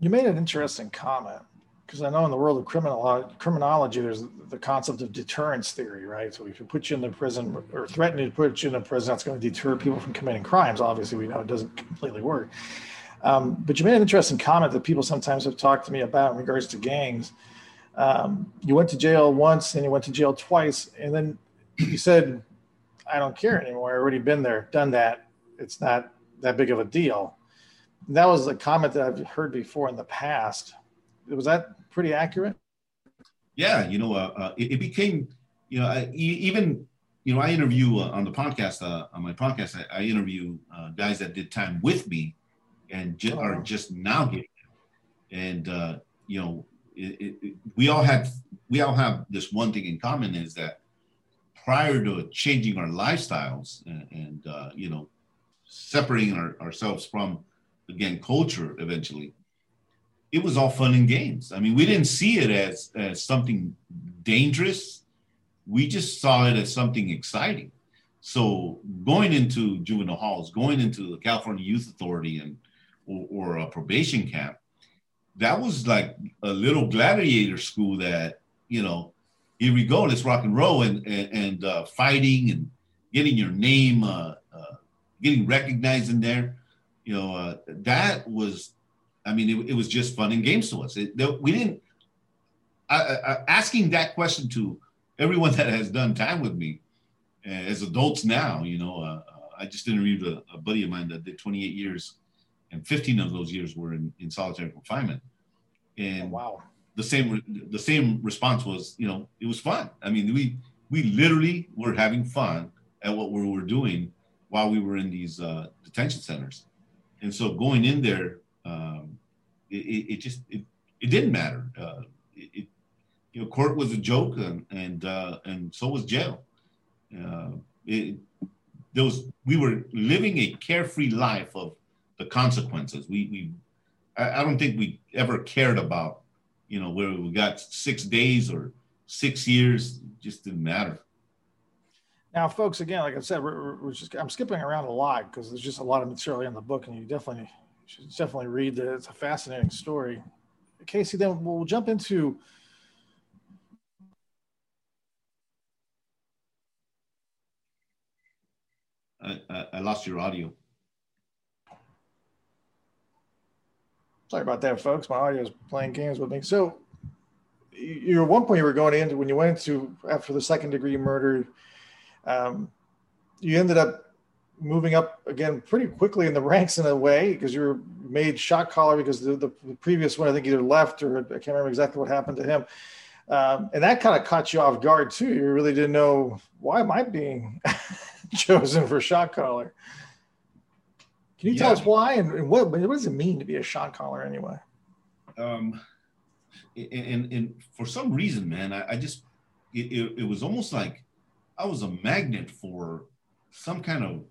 You made an interesting comment. Because I know in the world of criminal criminology, there's the concept of deterrence theory, right? So if you put you in the prison or threaten to put you in a prison, that's going to deter people from committing crimes. Obviously, we know it doesn't completely work. Um, but you made an interesting comment that people sometimes have talked to me about in regards to gangs. Um, you went to jail once and you went to jail twice. And then you said, I don't care anymore. I've already been there, done that. It's not that big of a deal. And that was a comment that I've heard before in the past. Was that pretty accurate? Yeah, you know, uh, uh, it, it became, you know, I, even, you know, I interview uh, on the podcast, uh, on my podcast, I, I interview uh, guys that did time with me and ju- oh. are just now getting it. And, uh, you know, it, it, it, we all had, we all have this one thing in common is that prior to changing our lifestyles and, and uh, you know, separating our, ourselves from, again, culture eventually, it was all fun and games. I mean, we didn't see it as, as something dangerous. We just saw it as something exciting. So going into juvenile halls, going into the California Youth Authority and or, or a probation camp, that was like a little gladiator school that, you know, here we go, let's rock and roll and, and, and uh, fighting and getting your name, uh, uh, getting recognized in there. You know, uh, that was... I mean, it, it was just fun and games to us. It, there, we didn't, I, I, asking that question to everyone that has done time with me uh, as adults now, you know, uh, I just interviewed a, a buddy of mine that did twenty-eight years and fifteen of those years were in, in solitary confinement. And oh, wow. the same, the same response was, you know, it was fun. I mean, we, we literally were having fun at what we were doing while we were in these uh, detention centers. And so going in there, Um, it, it just, it, it didn't matter. Uh, it, it, you know, court was a joke and, and, uh, and so was jail. Uh, it, there was, we were living a carefree life of the consequences. We, we, I, I don't think we ever cared about, you know, whether we got six days or six years, it just didn't matter. Now, folks, again, like I said, we're, we're just, I'm skipping around a lot because there's just a lot of material in the book and you definitely should definitely read that. It's a fascinating story. Casey, then we'll jump into I, I, I lost your audio. Sorry about that, folks. My audio is playing games with me. So you at one point you were going into, when you went into, after the second degree murder, um, you ended up moving up again pretty quickly in the ranks in a way, because you were made shot caller because the, the, the previous one, I think, either left or I can't remember exactly what happened to him. Um, and that kind of caught you off guard too. You really didn't know, why am I being chosen for shot caller? Can you yeah. tell us why, and, and what, what does it mean to be a shot caller anyway? Um, and, and, and for some reason, man, I, I just, it, it, it was almost like I was a magnet for some kind of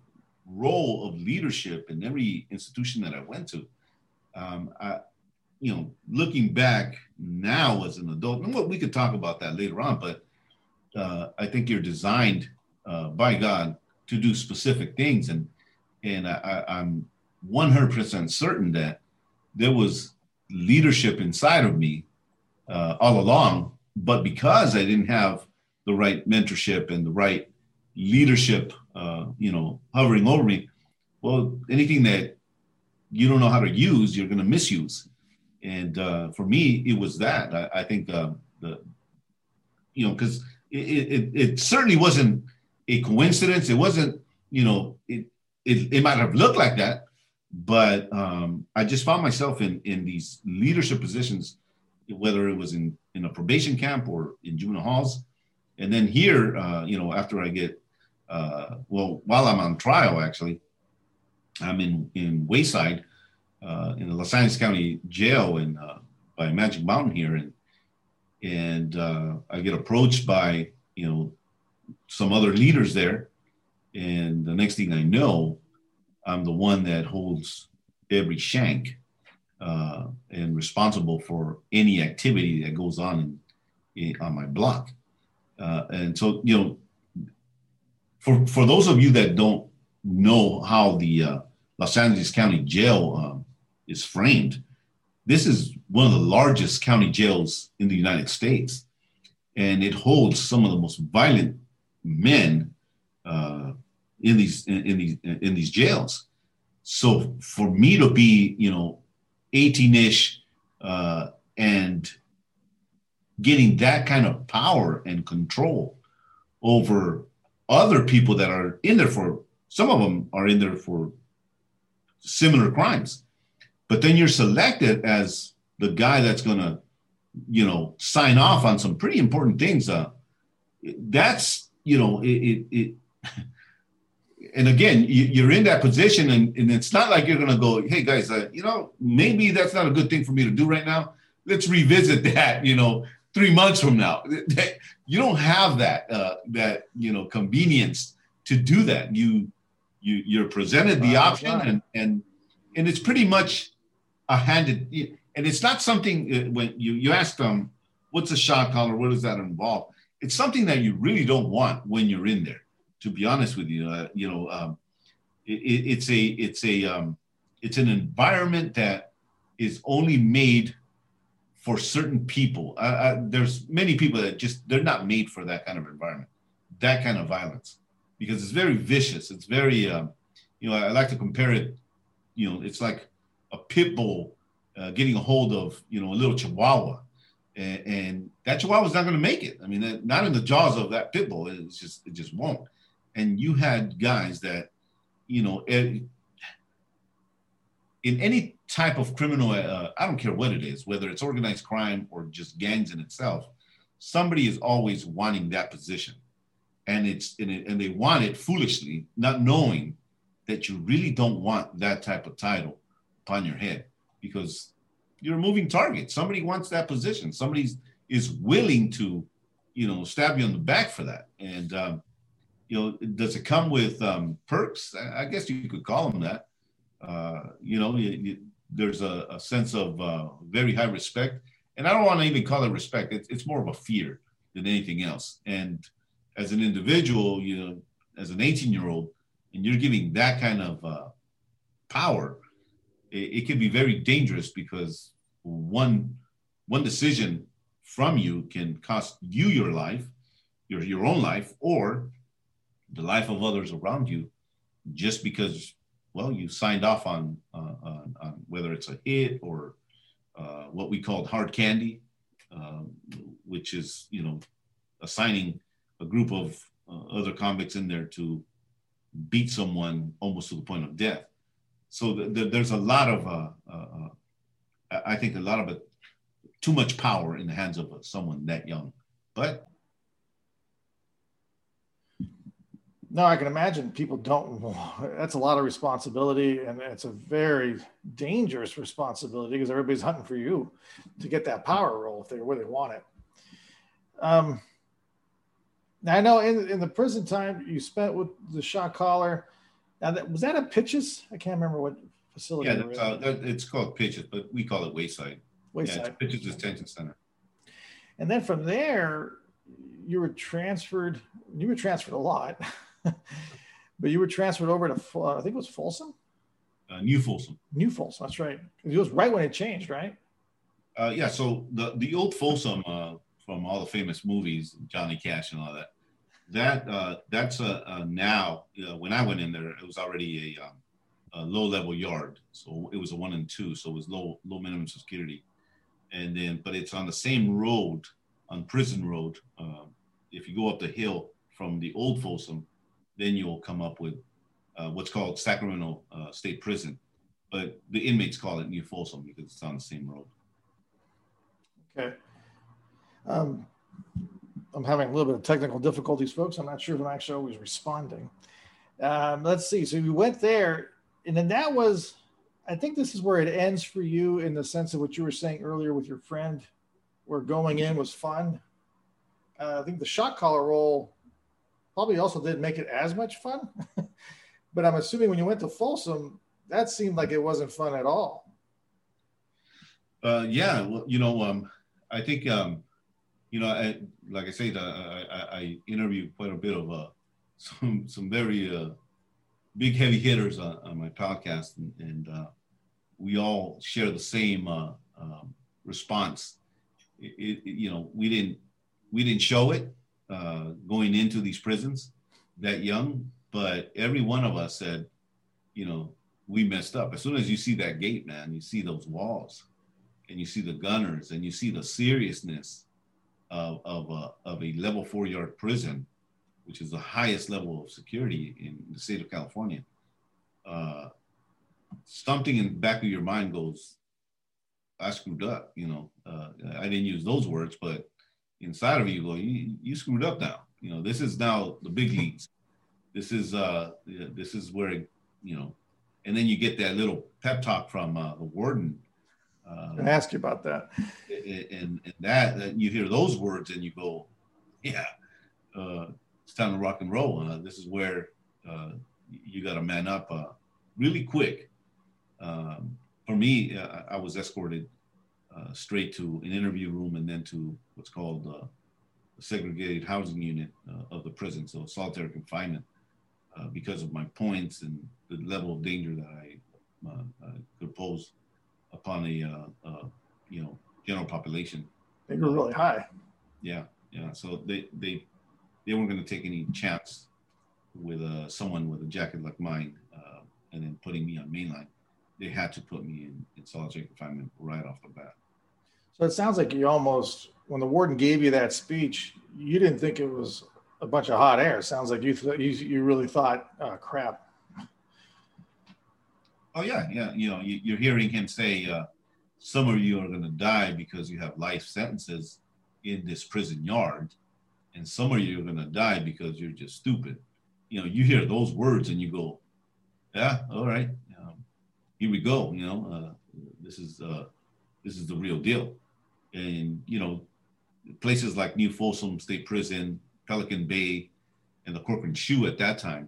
role of leadership in every institution that I went to. Um, I, you know, looking back now as an adult, and what we could talk about that later on, but uh, I think you're designed uh, by God to do specific things. And and I, I, I'm one hundred percent certain that there was leadership inside of me uh, all along, but because I didn't have the right mentorship and the right leadership, uh, you know, hovering over me, well, anything that you don't know how to use, you're going to misuse. And uh, for me, it was that. I, I think, uh, the, you know, because it, it, it certainly wasn't a coincidence. It wasn't, you know, it it, it might have looked like that, but um, I just found myself in, in these leadership positions, whether it was in, in a probation camp or in juvenile halls. And then here, uh, you know, after I get, uh, well, while I'm on trial, actually, I'm in, in Wayside, Uh, in the Los Angeles County Jail, and uh, by Magic Mountain here, and and uh, I get approached by you know some other leaders there, and the next thing I know, I'm the one that holds every shank uh, and responsible for any activity that goes on in, in, on my block. Uh, and so you know, for for those of you that don't know how the uh, Los Angeles County Jail um, is framed, this is one of the largest county jails in the United States, and it holds some of the most violent men uh, in these in, in these in these jails. So for me to be, you know, eighteen-ish uh, and getting that kind of power and control over other people that are in there for, some of them are in there for similar crimes. But then you're selected as the guy that's going to, you know, sign off on some pretty important things. Uh, that's, you know, it, it, it and again, you, you're in that position, and, and it's not like you're going to go, hey, guys, uh, you know, maybe that's not a good thing for me to do right now. Let's revisit that, you know, three months from now. You don't have that, uh, that, you know, convenience to do that. You, you, you're presented the option, and, and, and it's pretty much a handed, and it's not something, when you, you ask them, what's a shot caller? What does that involve? It's something that you really don't want when you're in there, to be honest with you. Uh, you know, um, it, it's a, it's a, um, it's an environment that is only made for certain people. Uh, I, there's many people that just, they're not made for that kind of environment, that kind of violence, because it's very vicious. It's very, um, you know, I, I like to compare it, you know, it's like a pit bull uh, getting a hold of, you know, a little chihuahua. And, and that chihuahua's not going to make it. I mean, not in the jaws of that pit bull. It's just, it just won't. And you had guys that, you know, in any type of criminal, uh, I don't care what it is, whether it's organized crime or just gangs in itself, somebody is always wanting that position. And it's, and, it, and they want it foolishly, not knowing that you really don't want that type of title upon your head, because you're a moving target. Somebody wants that position. Somebody is willing to, you know, stab you on the back for that. And, um, you know, does it come with um, perks? I guess you could call them that. Uh, you know, you, you, there's a, a sense of uh, very high respect. And I don't want to even call it respect. It's, it's more of a fear than anything else. And as an individual, you know, as an eighteen-year-old, and you're giving that kind of uh, power, it, it can be very dangerous, because one one decision from you can cost you your life, your your own life, or the life of others around you. just because, well, you signed off on, uh, on, on whether it's a hit or uh, what we called hard candy, uh, which is, you know, assigning a group of uh, other convicts in there to beat someone almost to the point of death. So th- th- there's a lot of, uh, uh, uh, I think a lot of it, too much power in the hands of someone that young, but. No, I can imagine people don't, that's a lot of responsibility, and it's a very dangerous responsibility because everybody's hunting for you to get that power role if they really want it. Um, now I know in, in the prison time you spent with the Shot Caller, now that, was that at Pitches? I can't remember what facility. Yeah, that's, uh, that, it's called Pitches, but we call it Wayside. Wayside. Yeah, it's Pitches Detention Center. And then from there, you were transferred, you were transferred a lot. But you were transferred over to, uh, I think it was Folsom? Uh, New Folsom. New Folsom, that's right. It was right when it changed, right? Uh, yeah, so the, the old Folsom uh, from all the famous movies, Johnny Cash and all that, that uh, that's uh, uh, now, uh, when I went in there, it was already a, um, a low-level yard. So it was a one and two, so it was low low minimum security. And then, but it's on the same road, on Prison Road. Uh, if you go up the hill from the old Folsom, then you'll come up with uh, what's called Sacramento uh, State Prison. But the inmates call it New Folsom because it's on the same road. Okay. Um, I'm having a little bit of technical difficulties, folks. I'm not sure if I'm actually always responding. Um, let's see. So you went there, and then that was, I think this is where it ends for you in the sense of what you were saying earlier with your friend, where going in was fun. Uh, I think the Shot Caller role probably also didn't make it as much fun, but I'm assuming when you went to Folsom, that seemed like it wasn't fun at all. Uh, yeah, well, you know, um, I think, um, you know, I, like I said, I, I, I interviewed quite a bit of uh, some some very uh, big heavy hitters on, on my podcast, and, and uh, we all share the same uh, um, response. It, it, you know, we didn't we didn't show it. Uh, going into these prisons that young, but every one of us said, you know, we messed up. As soon as you see that gate, man, you see those walls, and you see the gunners, and you see the seriousness of of a, of a level four yard prison, which is the highest level of security in the state of California. Uh, something in the back of your mind goes, I screwed up. You know, uh, I didn't use those words, but inside of you go, you, you screwed up now. You know, this is now the big leagues. This is uh, this is where, it, you know, and then you get that little pep talk from uh, the warden. Uh, I ask you about that. And, and that, that, you hear those words and you go, yeah, uh, it's time to rock and roll. Uh, this is where uh, you got to man up uh, really quick. Um, for me, uh, I was escorted Uh, straight to an interview room and then to what's called uh, the segregated housing unit uh, of the prison, so solitary confinement, uh, because of my points and the level of danger that I, uh, I could pose upon the uh, uh, you know, general population. They were really high. Yeah, yeah. So they they, they weren't going to take any chance with uh, someone with a jacket like mine, uh, and then putting me on mainline. They had to put me in, in solitary confinement right off the bat. So it sounds like you almost, when the warden gave you that speech, you didn't think it was a bunch of hot air. It sounds like you th- you, you really thought, oh, crap. Oh, yeah, yeah. You know, you, you're hearing him say, uh, some of you are going to die because you have life sentences in this prison yard, and some of you are going to die because you're just stupid. You know, you hear those words and you go, yeah, all right, um, here we go. You know, uh, this is uh, this is the real deal. And, you know, places like New Folsom State Prison, Pelican Bay, and the Corcoran Shoe at that time,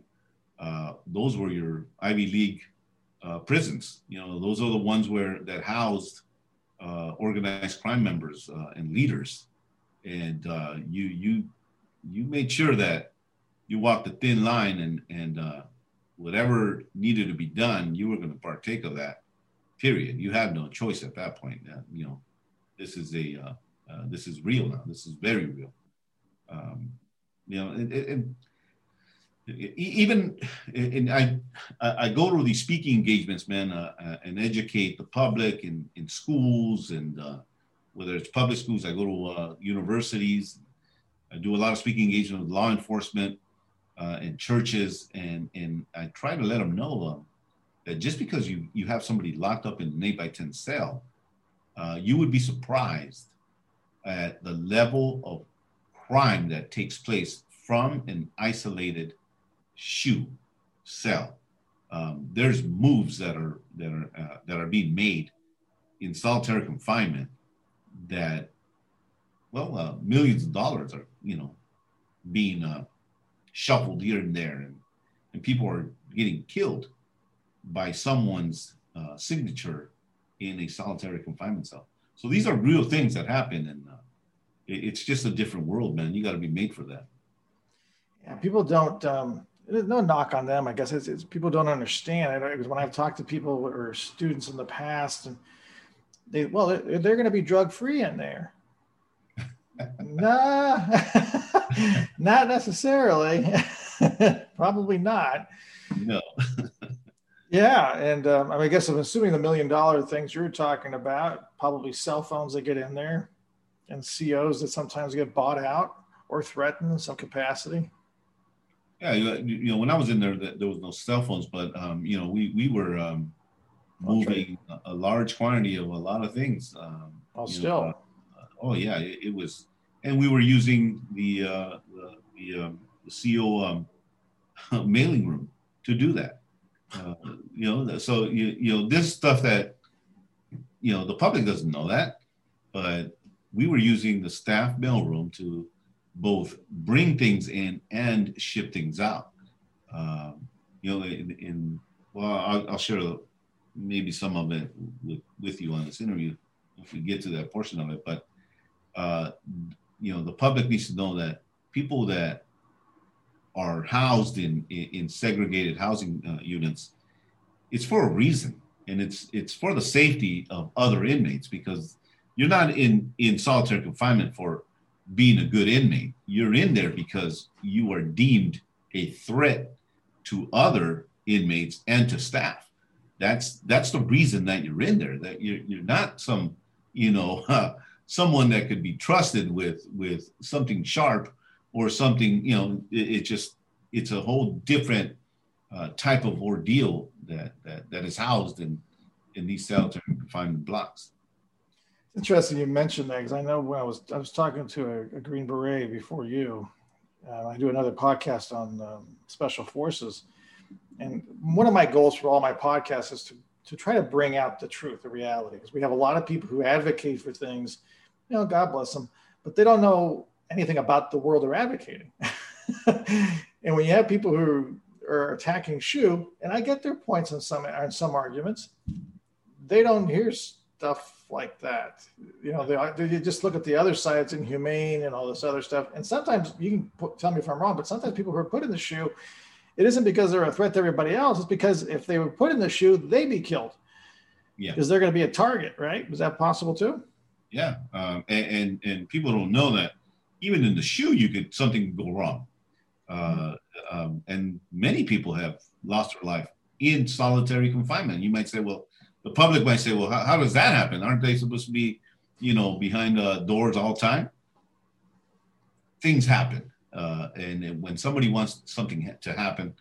uh, those were your Ivy League uh, prisons. You know, those are the ones where that housed uh, organized crime members uh, and leaders. And uh, you you you made sure that you walked a thin line, and and uh, whatever needed to be done, you were going to partake of that. Period. You had no choice at that point. Uh, you know. This is a, uh, uh, this is real now. This is very real. Um, you know, it, it, even, and I, I go to these speaking engagements, man, uh, and educate the public in, in schools, and uh, whether it's public schools, I go to uh, universities. I do a lot of speaking engagement with law enforcement uh, and churches, and, and I try to let them know uh, that just because you, you have somebody locked up in an eight by ten cell, uh, you would be surprised at the level of crime that takes place from an isolated shoe cell. Um, there's moves that are that are uh, that are being made in solitary confinement that, well, uh, millions of dollars are you know being uh, shuffled here and there, and and people are getting killed by someone's uh, signature in a solitary confinement cell. So these are real things that happen, and uh, it, it's just a different world, man. You got to be made for that. Yeah, people don't. Um, no knock on them. I guess it's, it's people don't understand. I, because when I've talked to people or students in the past, and they well, they're, they're going to be drug free in there. Nah, not necessarily. Probably not. No. Yeah, and um, I, mean, I guess I'm assuming the million dollar things you're talking about, probably cell phones that get in there, and C Os that sometimes get bought out or threatened in some capacity. Yeah, you know, when I was in there, there was no cell phones, but, um, you know, we, we were um, moving okay. a large quantity of a lot of things. Um, oh, still? Know, uh, oh, yeah, it, it was. And we were using the uh, the, the, um, the C O um, mailing room to do that. Uh, you know, so, you, you know, this stuff that, you know, the public doesn't know that, but we were using the staff mailroom to both bring things in and ship things out. Um, you know, in, in well, I'll, I'll share maybe some of it with, with you on this interview if we get to that portion of it. But, uh, you know, the public needs to know that people that are housed in, in, in segregated housing uh, units, it's for a reason. And it's it's for the safety of other inmates, because you're not in, in solitary confinement for being a good inmate. You're in there because you are deemed a threat to other inmates and to staff. That's that's the reason that you're in there, that you're, you're not some, you know, uh, someone that could be trusted with, with something sharp or something, you know, it, it just, it's a whole different uh, type of ordeal that, that, that is housed in, in these solitary confinement blocks. Interesting you mentioned that, because I know when I was I was talking to a, a Green Beret before you, uh, I do another podcast on um, special forces, and one of my goals for all my podcasts is to to try to bring out the truth, the reality, because we have a lot of people who advocate for things, you know, God bless them, but they don't know anything about the world they're advocating. And when you have people who are attacking S H U, and I get their points on some on some arguments, they don't hear stuff like that. You know, they, they just look at the other side, it's inhumane and all this other stuff. And sometimes you can put, tell me if I'm wrong, but sometimes people who are put in the S H U, it isn't because they're a threat to everybody else. It's because if they were put in the S H U, they'd be killed. Yeah. Because they're going to be a target, right? Is that possible too? Yeah. Um, and, and, and people don't know that even in the S H U, you could, something could go wrong. Uh, mm-hmm. um, and many people have lost their life in solitary confinement. You might say, well, the public might say, well, how, how does that happen? Aren't they supposed to be, you know, behind uh, doors all the time? Things happen. Uh, and when somebody wants something to happen,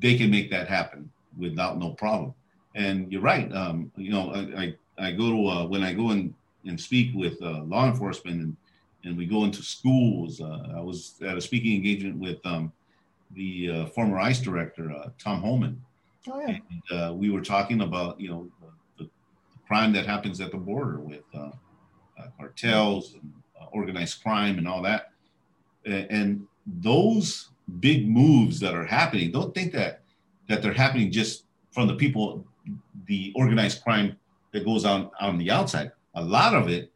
they can make that happen without no problem. And you're right. Um, you know, I, I, I go to, uh, when I go in and speak with uh, law enforcement and, and we go into schools, uh, I was at a speaking engagement with um, the uh, former ICE director, uh, Tom Holman. Oh, yeah. And uh, we were talking about, you know, the, the crime that happens at the border with uh, uh, cartels and uh, organized crime and all that. And, and those big moves that are happening, don't think that that they're happening just from the people, the organized crime that goes on on the outside. A lot of it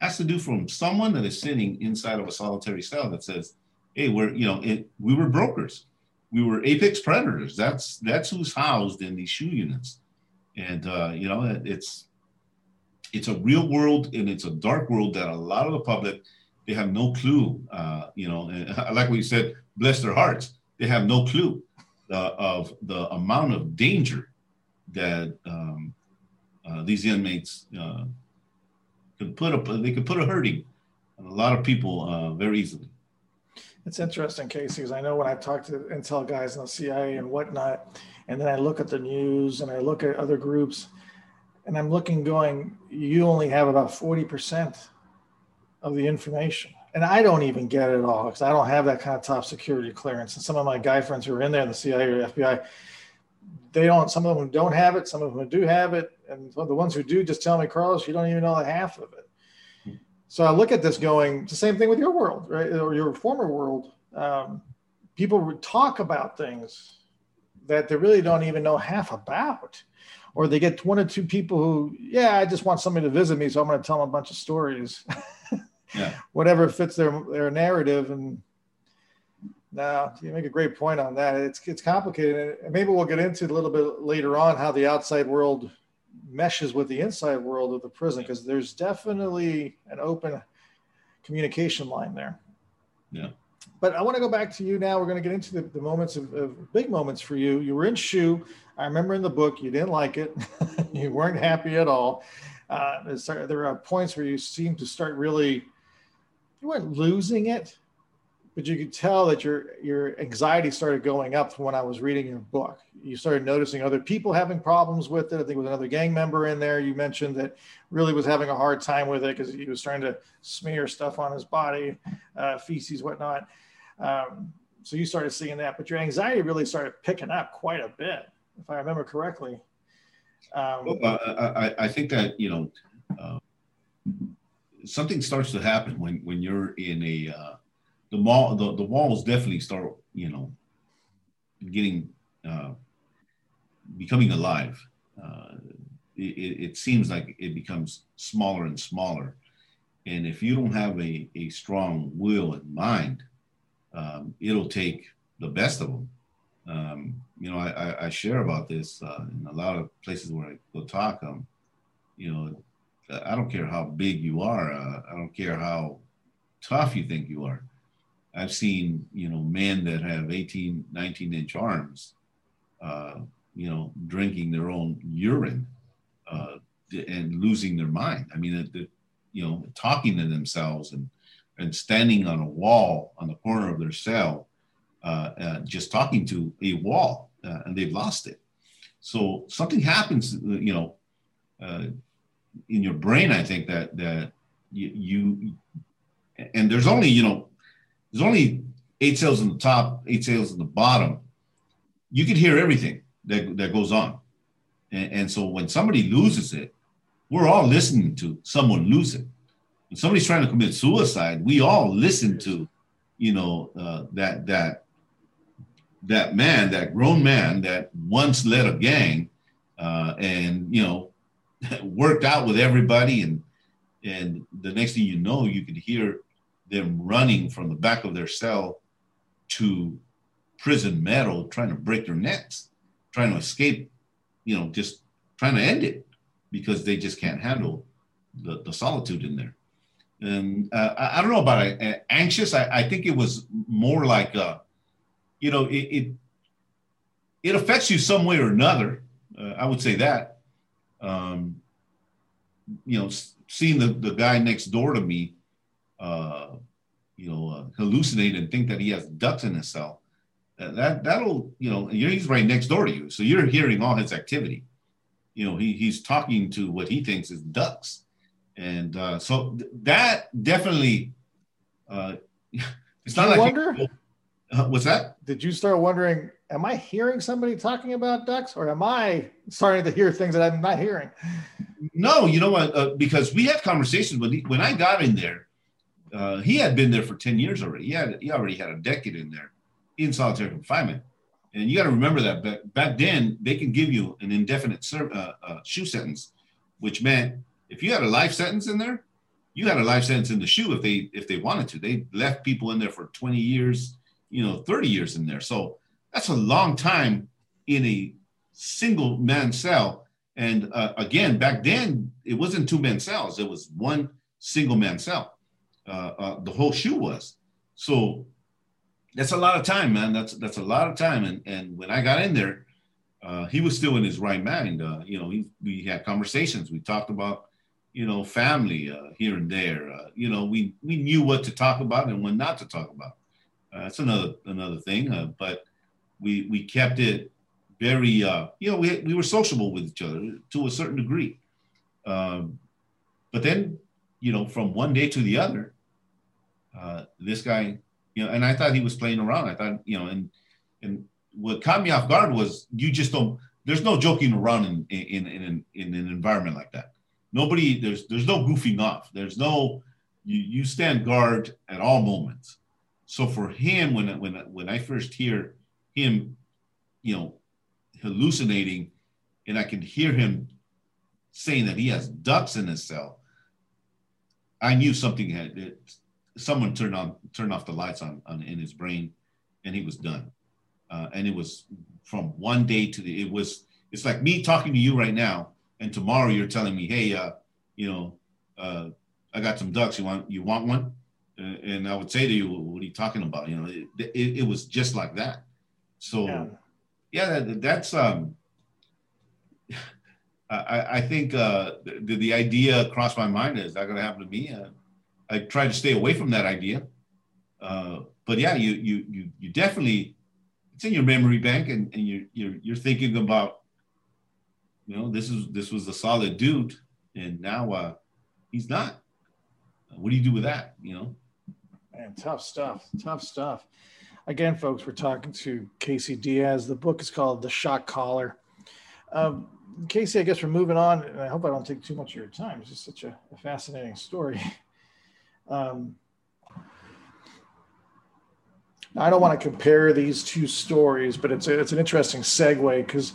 has to do from someone that is sitting inside of a solitary cell that says, hey, we're, you know, it, we were brokers. We were apex predators. That's that's who's housed in these S H U units, and uh, you know it, it's it's a real world and it's a dark world that a lot of the public, they have no clue. Uh, you know, and like we said, bless their hearts, they have no clue uh, of the amount of danger that um, uh, these inmates uh, could put a, they could put a hurting on a lot of people uh, very easily. It's interesting, Casey, because I know when I talk to intel guys in the C I A and whatnot, and then I look at the news and I look at other groups, and I'm looking going, you only have about forty percent of the information. And I don't even get it all because I don't have that kind of top security clearance. And some of my guy friends who are in there in the C I A or the F B I, they don't, some of them don't have it, some of them do have it. And the ones who do just tell me, Carlos, you don't even know the half of it. So I look at this going, it's the same thing with your world, right? Or your former world. Um, people would talk about things that they really don't even know half about. Or they get one or two people who, yeah, I just want somebody to visit me, so I'm going to tell them a bunch of stories. Yeah. Whatever fits their, their narrative. And now you make a great point on that. It's, it's complicated. And maybe we'll get into a little bit later on how the outside world meshes with the inside world of the prison, because there's definitely an open communication line there. Yeah. But I want to go back to you now. We're going to get into the, the moments of, of big moments for you. You were in S H U. I remember in the book, you didn't like it. You weren't happy at all. Uh, there are points where you seem to start really, you weren't losing it, but you could tell that your, your anxiety started going up from when I was reading your book. You started noticing other people having problems with it. I think it was another gang member in there you mentioned that really was having a hard time with it because he was trying to smear stuff on his body, uh, feces, whatnot. Um, so you started seeing that, but your anxiety really started picking up quite a bit, if I remember correctly. Um, well, I, I, I think that, you know, uh, something starts to happen when, when you're in a... Uh, The wall, the, the walls definitely start, you know, getting, uh, becoming alive. Uh, it, it seems like it becomes smaller and smaller. And if you don't have a, a strong will and mind, um, it'll take the best of them. Um, you know, I, I, I share about this uh, in a lot of places where I go talk. Um, you know, I don't care how big you are. Uh, I don't care how tough you think you are. I've seen, you know, men that have eighteen, nineteen inch arms, uh, you know, drinking their own urine uh, and losing their mind. I mean, the, you know, talking to themselves and, and standing on a wall on the corner of their cell, uh, uh, just talking to a wall uh, and they've lost it. So something happens, you know, uh, in your brain, I think that, that you, you, and there's only, you know, there's only eight cells in the top, eight cells in the bottom. You can hear everything that, that goes on. And, and so when somebody loses it, we're all listening to someone lose it. When somebody's trying to commit suicide, we all listen to, you know, uh, that that that man, that grown man that once led a gang uh, and, you know, worked out with everybody. And, and the next thing you know, you could hear them running from the back of their cell to prison metal, trying to break their necks, trying to escape, you know, just trying to end it because they just can't handle the, the solitude in there. And uh, I, I don't know about it. Uh, anxious, I, I think it was more like, a, you know, it, it it affects you some way or another. Uh, I would say that, um, you know, seeing the, the guy next door to me Uh, you know, uh, hallucinate and think that he has ducks in his cell. Uh, that that'll, you know, you're, he's right next door to you, so you're hearing all his activity. You know, he he's talking to what he thinks is ducks, and uh, so th- that definitely. Uh, it's not like. Wonder? You, uh, what's that? Did you start wondering? Am I hearing somebody talking about ducks, or am I starting to hear things that I'm not hearing? No, you know what? Uh, because we had conversations when he, when I got in there. Uh, he had been there for ten years already. He had he already had a decade in there in solitary confinement. And you got to remember that back, back then, they can give you an indefinite serv- uh, uh, S H U sentence, which meant if you had a life sentence in there, you had a life sentence in the S H U if they if they wanted to. They left people in there for twenty years, you know, thirty years in there. So that's a long time in a single man cell. And uh, again, back then, it wasn't two man cells. It was one single man cell. Uh, uh, the whole S H U was. So that's a lot of time, man. That's that's a lot of time. And and when I got in there, uh, he was still in his right mind. Uh, you know, he, we had conversations. We talked about, you know, family uh, here and there. Uh, you know, we we knew what to talk about and what not to talk about. Uh, that's another another thing. Uh, but we we kept it very, uh, you know, we we were sociable with each other to a certain degree. Um, but then, you know, from one day to the other, uh, this guy, you know, and I thought he was playing around. I thought, you know, and and what caught me off guard was you just don't. There's no joking around in in in, in, in an environment like that. Nobody, there's there's no goofing off. There's no, you, you stand guard at all moments. So for him, when when when I first hear him, you know, hallucinating, and I can hear him saying that he has ducks in his cell, I knew something had. It, someone turned on turned off the lights on, on in his brain, and he was done. Uh, and it was from one day to the. It was. It's like me talking to you right now. And tomorrow you're telling me, hey, uh, you know, uh, I got some ducks. You want you want one? Uh, and I would say to you, what are you talking about? You know, it, it, it was just like that. So, yeah, yeah that, that's, um, I, I think uh, the, the idea crossed my mind, is that going to happen to me? Uh, I tried to stay away from that idea. Uh, but yeah, you you you you definitely, it's in your memory bank, and, and you're, you're, you're thinking about, you know, this is this was a solid dude, and now uh, he's not. What do you do with that? You know, man, tough stuff. Tough stuff. Again, folks, we're talking to Casey Diaz. The book is called The Shot Caller. Um, Casey, I guess we're moving on. And I hope I don't take too much of your time. It's just such a, a fascinating story. Um, I don't want to compare these two stories, but it's a, it's an interesting segue, because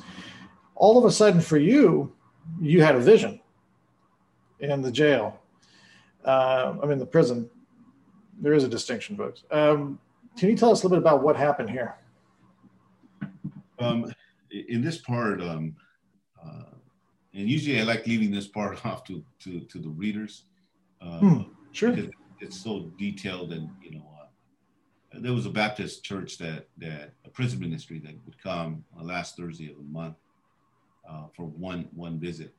all of a sudden for you, you had a vision in the jail. Uh, I mean, the prison, there is a distinction, folks. Um, can you tell us a little bit about what happened here? Um, in this part, um, uh, and usually I like leaving this part off to, to, to the readers. Uh, hmm, sure. It's so detailed, and, you know, uh, there was a Baptist church that, that a prison ministry that would come uh, last Thursday of the month. Uh, for one one visit,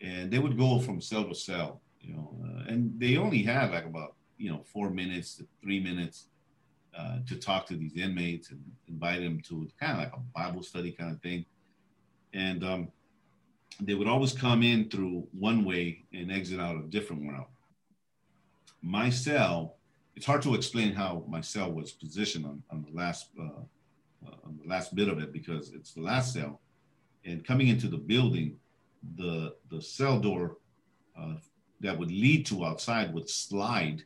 and they would go from cell to cell, you know, uh, and they only had like about, you know, four minutes to three minutes uh, to talk to these inmates and invite them to kind of like a Bible study kind of thing. And um, they would always come in through one way and exit out a different route. My cell, it's hard to explain how my cell was positioned on, on the last uh, uh, on the last bit of it, because it's the last cell. And coming into the building, the the cell door uh, that would lead to outside would slide,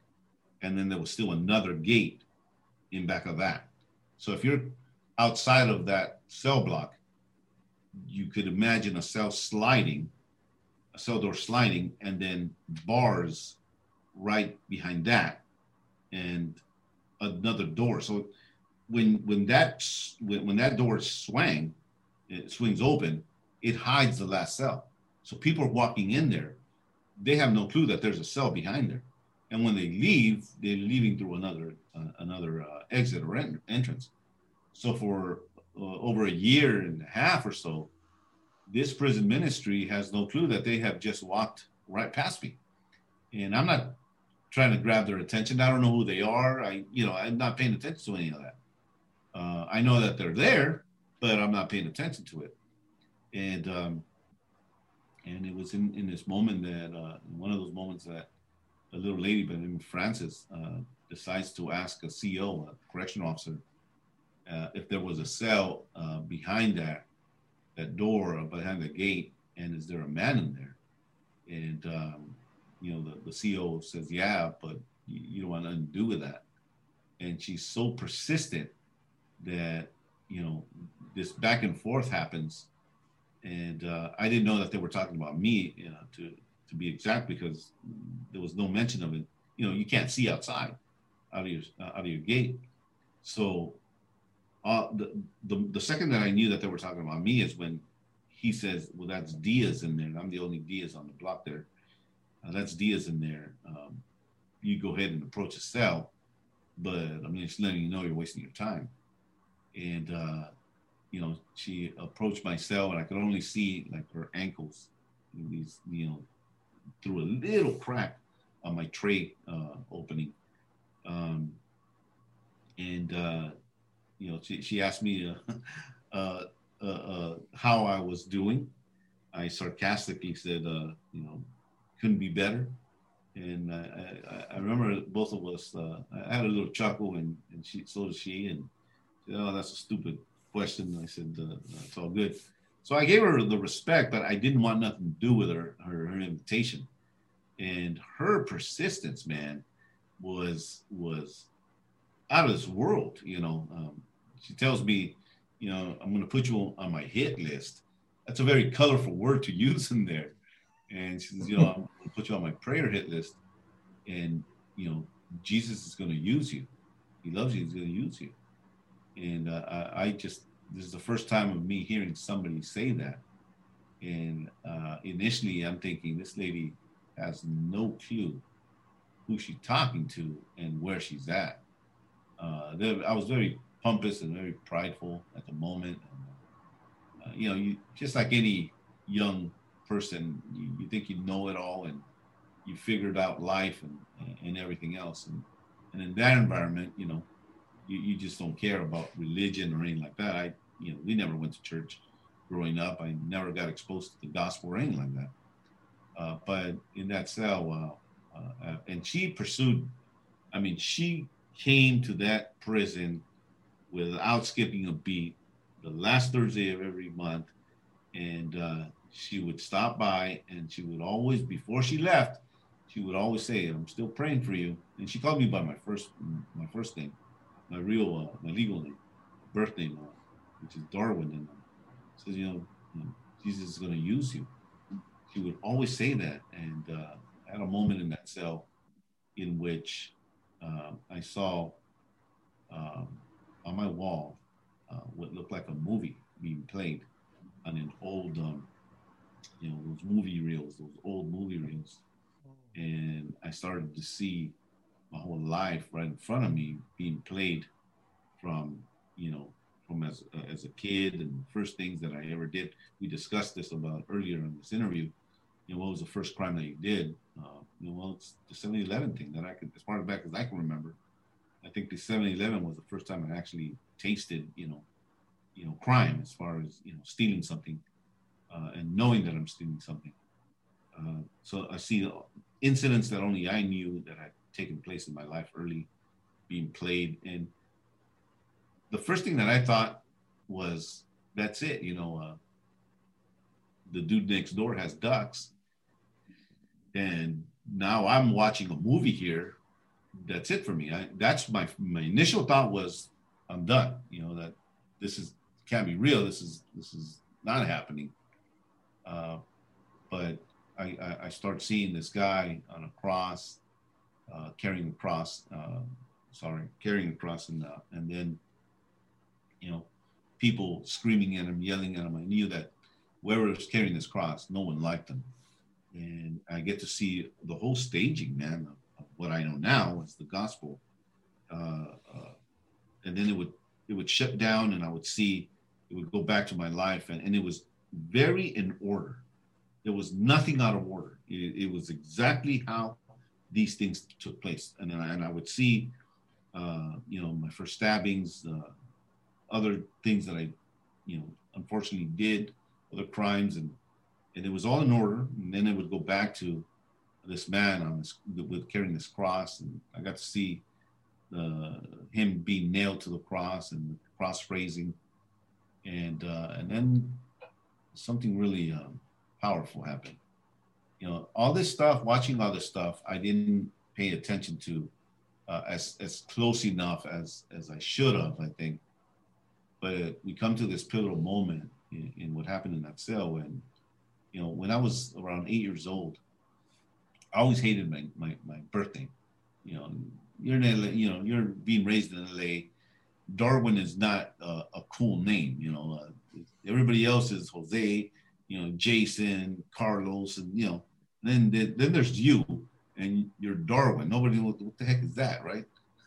and then there was still another gate in back of that. So if you're outside of that cell block, you could imagine a cell sliding, a cell door sliding, and then bars right behind that, and another door. So when when that when, when that door swang. It swings open, it hides the last cell. So people are walking in there. They have no clue that there's a cell behind there. And when they leave, they're leaving through another uh, another uh, exit or en- entrance. So for uh, over a year and a half or so, this prison ministry has no clue that they have just walked right past me. And I'm not trying to grab their attention. I don't know who they are. I, you know, I'm not paying attention to any of that. Uh, I know that they're there, but I'm not paying attention to it. And um, and it was in, in this moment that, uh, one of those moments that a little lady by the name of Frances uh, decides to ask a C O, a correctional officer, uh, if there was a cell uh, behind that, that door or behind the gate, and is there a man in there? And, um, you know, the, the C O says, yeah, but you, you don't want nothing to do with that. And she's so persistent that, you know, this back and forth happens. And uh, I didn't know that they were talking about me, you know, to, to be exact, because there was no mention of it. You know, you can't see outside, out of your, uh, out of your gate. So uh, the, the the second that I knew that they were talking about me is when he says, well, that's Diaz in there. And I'm the only Diaz on the block there. Uh, that's Diaz in there. Um, you go ahead and approach a cell. But I mean, it's letting you know you're wasting your time. And, uh, you know, she approached my cell and I could only see like her ankles, in these, you know, through a little crack on my tray uh, opening. Um, and, uh, you know, she, she asked me uh, uh, uh, uh, how I was doing. I sarcastically said, uh, you know, couldn't be better. And I, I, I remember both of us, uh, I had a little chuckle and, and she, so did she. And she said, oh, that's a stupid question. I said, uh, it's all good. So I gave her the respect, but I didn't want nothing to do with her, her, her invitation. And her persistence, man, was was out of this world, you know. Um, she tells me, you know, I'm gonna put you on my hit list. That's a very colorful word to use in there. And she says, you know, I'm gonna put you on my prayer hit list. And, you know, Jesus is gonna use you. He loves you, he's gonna use you. And uh, I, I just, this is the first time of me hearing somebody say that. And uh, initially I'm thinking this lady has no clue who she's talking to and where she's at. Uh, there, I was very pompous and very prideful at the moment. And, uh, you know, you just like any young person, you, you think you know it all and you figured out life and, and, and everything else. And, and in that environment, you know, You, you just don't care about religion or anything like that. I, you know, we never went to church growing up. I never got exposed to the gospel or anything like that. Uh, but in that cell, uh, uh, and she pursued, I mean, she came to that prison without skipping a beat the last Thursday of every month. And uh, she would stop by and she would always, before she left, she would always say, I'm still praying for you. And she called me by my first, my first name. My real, uh, my legal name, birth name, uh, which is Darwin, and uh, says, you know, you know, Jesus is going to use you. She would always say that, and uh, I had a moment in that cell in which uh, I saw um, on my wall uh, what looked like a movie being played on an old, um, you know, those movie reels, those old movie reels, and I started to see my whole life right in front of me being played from, you know, from as, uh, as a kid and the first things that I ever did. We discussed this about earlier in this interview, you know, what was the first crime that you did? Uh, you know, well, it's the seven eleven thing that I could, as far back as I can remember, I think the seven eleven was the first time I actually tasted, you know, you know, crime as far as, you know, stealing something uh, and knowing that I'm stealing something. Uh, so I see incidents that only I knew that I taking place in my life early, being played. And the first thing that I thought was, that's it, you know, uh, the dude next door has ducks. And now I'm watching a movie here. That's it for me. I, that's my, my initial thought was, I'm done. You know, that this is, can't be real. This is, this is not happening. Uh, but I, I, I start seeing this guy on a cross, Uh, carrying the cross, uh, sorry, carrying the cross, and uh, and then, you know, people screaming at him, yelling at him. I knew that whoever was carrying this cross, no one liked him. And I get to see the whole staging, man, of, of what I know now is the gospel. Uh, uh, and then it would it would shut down, and I would see it would go back to my life, and, and it was very in order. There was nothing out of order. It, it was exactly how these things took place. And then I, and I would see, uh, you know, my first stabbings, uh, other things that I, you know, unfortunately did, other crimes, and and it was all in order. And then it would go back to this man on this, with carrying this cross, and I got to see uh, him being nailed to the cross and the cross raising, and uh, and then something really um, powerful happened. You know, all this stuff, watching all this stuff, I didn't pay attention to uh, as as close enough as, as I should have, I think. But we come to this pivotal moment in, in what happened in that cell when, you know, when I was around eight years old, I always hated my my, my birthday. You know, you're in L A, you know, you're being raised in L A. Darwin is not uh, a cool name. You know, uh, everybody else is Jose, you know, Jason, Carlos, and you know. Then, then there's you, and you're Darwin. Nobody knows what the heck is that, right?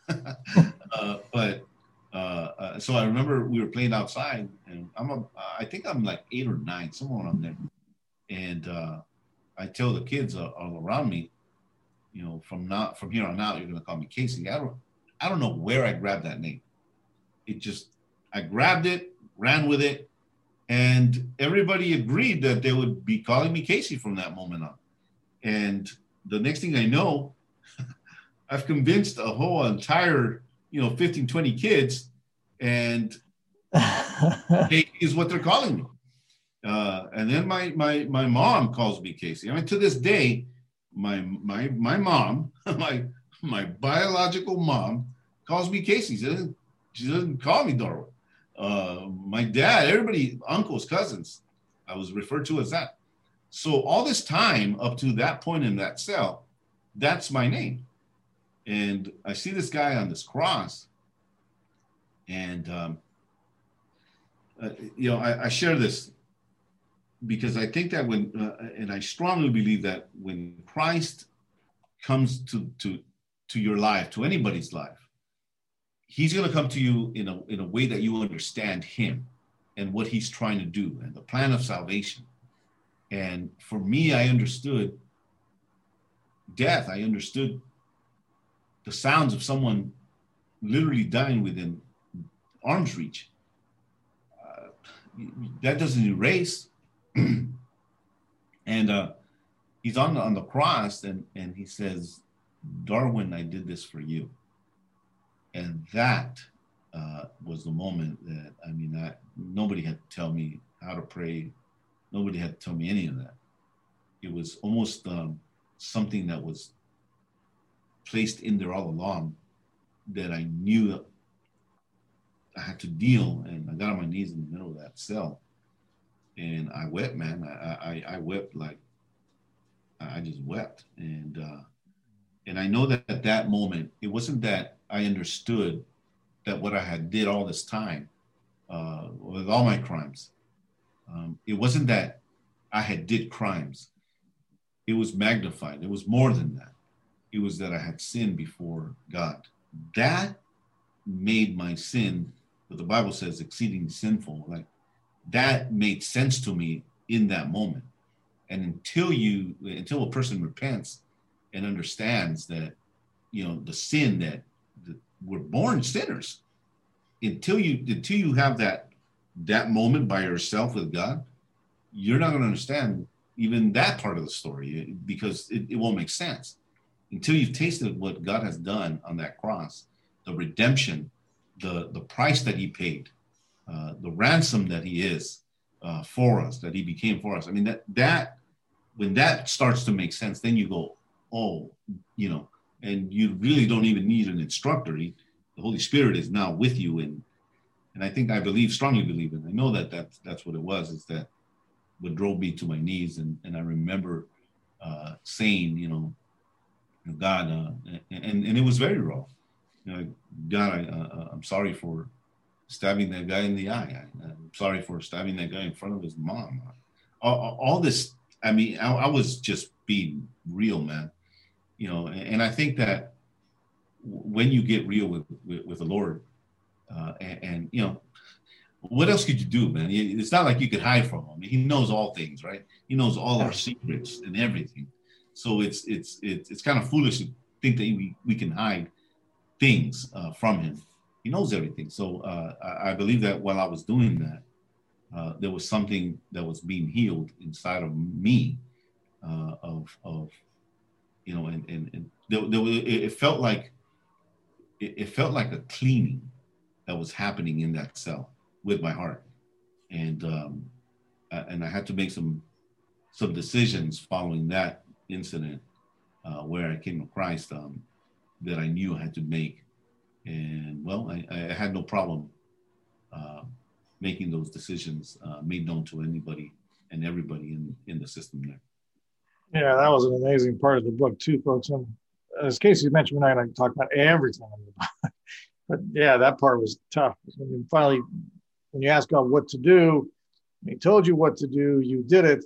uh, but uh, uh, so I remember we were playing outside, and I'm a, I think I'm like eight or nine, somewhere on there. And uh, I tell the kids uh, all around me, you know, from now, from here on out, you're gonna call me Casey. I don't, I don't know where I grabbed that name. It just, I grabbed it, ran with it, and everybody agreed that they would be calling me Casey from that moment on. And the next thing I know, I've convinced a whole entire, you know, fifteen, twenty kids, and Casey is what they're calling me. Uh, and then my my my mom calls me Casey. I mean, to this day, my my my mom, my my biological mom, calls me Casey. She doesn't, she doesn't call me Darwin. Uh, my dad, everybody, uncles, cousins, I was referred to as that. So all this time up to that point in that cell, that's my name. And I see this guy on this cross, and um, uh, you know, I, I share this because I think that when, uh, and I strongly believe that when Christ comes to to to your life, to anybody's life, he's going to come to you in a in a way that you understand him and what he's trying to do and the plan of salvation. And for me, I understood death. I understood the sounds of someone literally dying within arm's reach. Uh, that doesn't erase. And uh, he's on the, on the cross, and, and he says, Darwin, I did this for you. And that uh, was the moment that, I mean, I, nobody had to tell me how to pray. Nobody had to tell me any of that. It was almost um, something that was placed in there all along that I knew that I had to deal. And I got on my knees in the middle of that cell. And I wept, man. I I, I wept like, I just wept. And uh, and I know that at that moment, it wasn't that I understood that what I had did all this time uh, with all my crimes. Um, it wasn't that I had did crimes. It was magnified. It was more than that. It was that I had sinned before God. That made my sin, what the Bible says, exceeding sinful. Like that made sense to me in that moment. And until you, until a person repents and understands that, you know, the sin that, that we're born sinners, until you, until you have that, that moment by yourself with God, you're not going to understand even that part of the story because it, it won't make sense until you've tasted what God has done on that cross, the redemption, the, the price that he paid, uh, the ransom that he is uh, for us, that he became for us. I mean, that, that, when that starts to make sense, then you go, oh, you know, and you really don't even need an instructor. He, the Holy Spirit is now with you in. And I think I believe, strongly believe in, I know that that's, that's what it was, is that what drove me to my knees. And, and I remember uh, saying, you know, God, uh, and, and it was very raw. You know, God, I, uh, I'm sorry for stabbing that guy in the eye. I, I'm sorry for stabbing that guy in front of his mom. All, all this, I mean, I, I was just being real, man. You know, and, and I think that when you get real with, with, with the Lord, Uh, and, and, you know, what else could you do, man? It's not like you could hide from him. He knows all things, right? He knows all our secrets and everything. So it's it's it's, it's kind of foolish to think that we, we can hide things uh, from him. He knows everything. So uh, I, I believe that while I was doing that, uh, there was something that was being healed inside of me uh, of, of, you know, and, and, and there, there was, it felt like, it, it felt like a cleaning that was happening in that cell with my heart. And um, I, and I had to make some some decisions following that incident uh, where I came to Christ um, that I knew I had to make. And well, I, I had no problem uh, making those decisions uh, made known to anybody and everybody in, in the system there. Yeah, that was an amazing part of the book too, folks. And as Casey mentioned, we're not gonna talk about everything in the book. But yeah, that part was tough. When you finally, when you asked God what to do, and he told you what to do, you did it,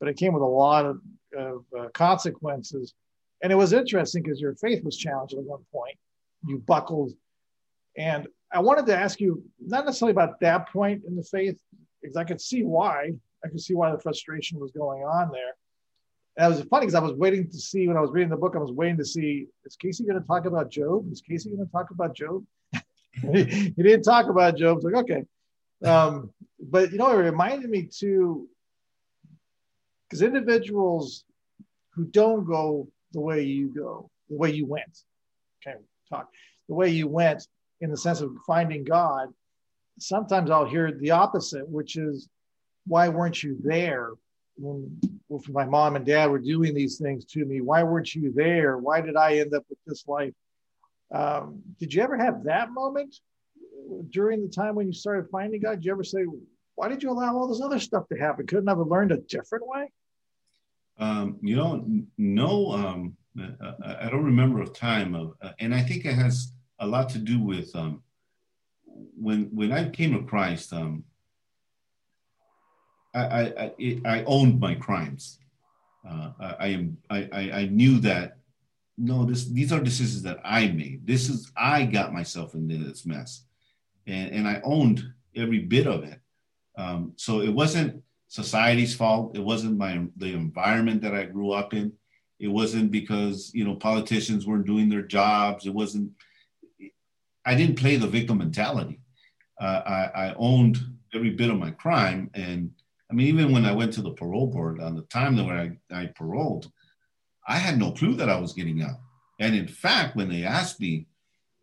but it came with a lot of, of uh, consequences. And it was interesting because your faith was challenged at one point. you buckled. And I wanted to ask you, not necessarily about that point in the faith, because I could see why. I could see why the frustration was going on there. And it was funny because I was waiting to see, when I was reading the book, I was waiting to see, is Casey going to talk about Job? Is Casey going to talk about Job? He didn't talk about Job. It's like, okay. Um, but, you know, it reminded me too, because individuals who don't go the way you go, the way you went, okay, talk, the way you went in the sense of finding God, sometimes I'll hear the opposite, which is, why weren't you there when, when my mom and dad were doing these things to me? Why weren't you there? Why did I end up with this life? Um, did you ever have that moment during the time when you started finding God? Did you ever say, why did you allow all this other stuff to happen? Couldn't I have learned a different way? Um, you know, no, um, I, I don't remember a time of, uh, and I think it has a lot to do with um, when when I came to Christ, um, I I, it, I owned my crimes. Uh, I, I am I, I I knew that no, this these are decisions that I made. This is I got myself into this mess, and and I owned every bit of it. Um, so it wasn't society's fault. It wasn't my the environment that I grew up in. It wasn't because, you know, politicians weren't doing their jobs. It wasn't. I didn't play the victim mentality. Uh, I, I owned every bit of my crime, and I mean, even when I went to the parole board on the time that when I, I paroled, I had no clue that I was getting out. And in fact, when they asked me,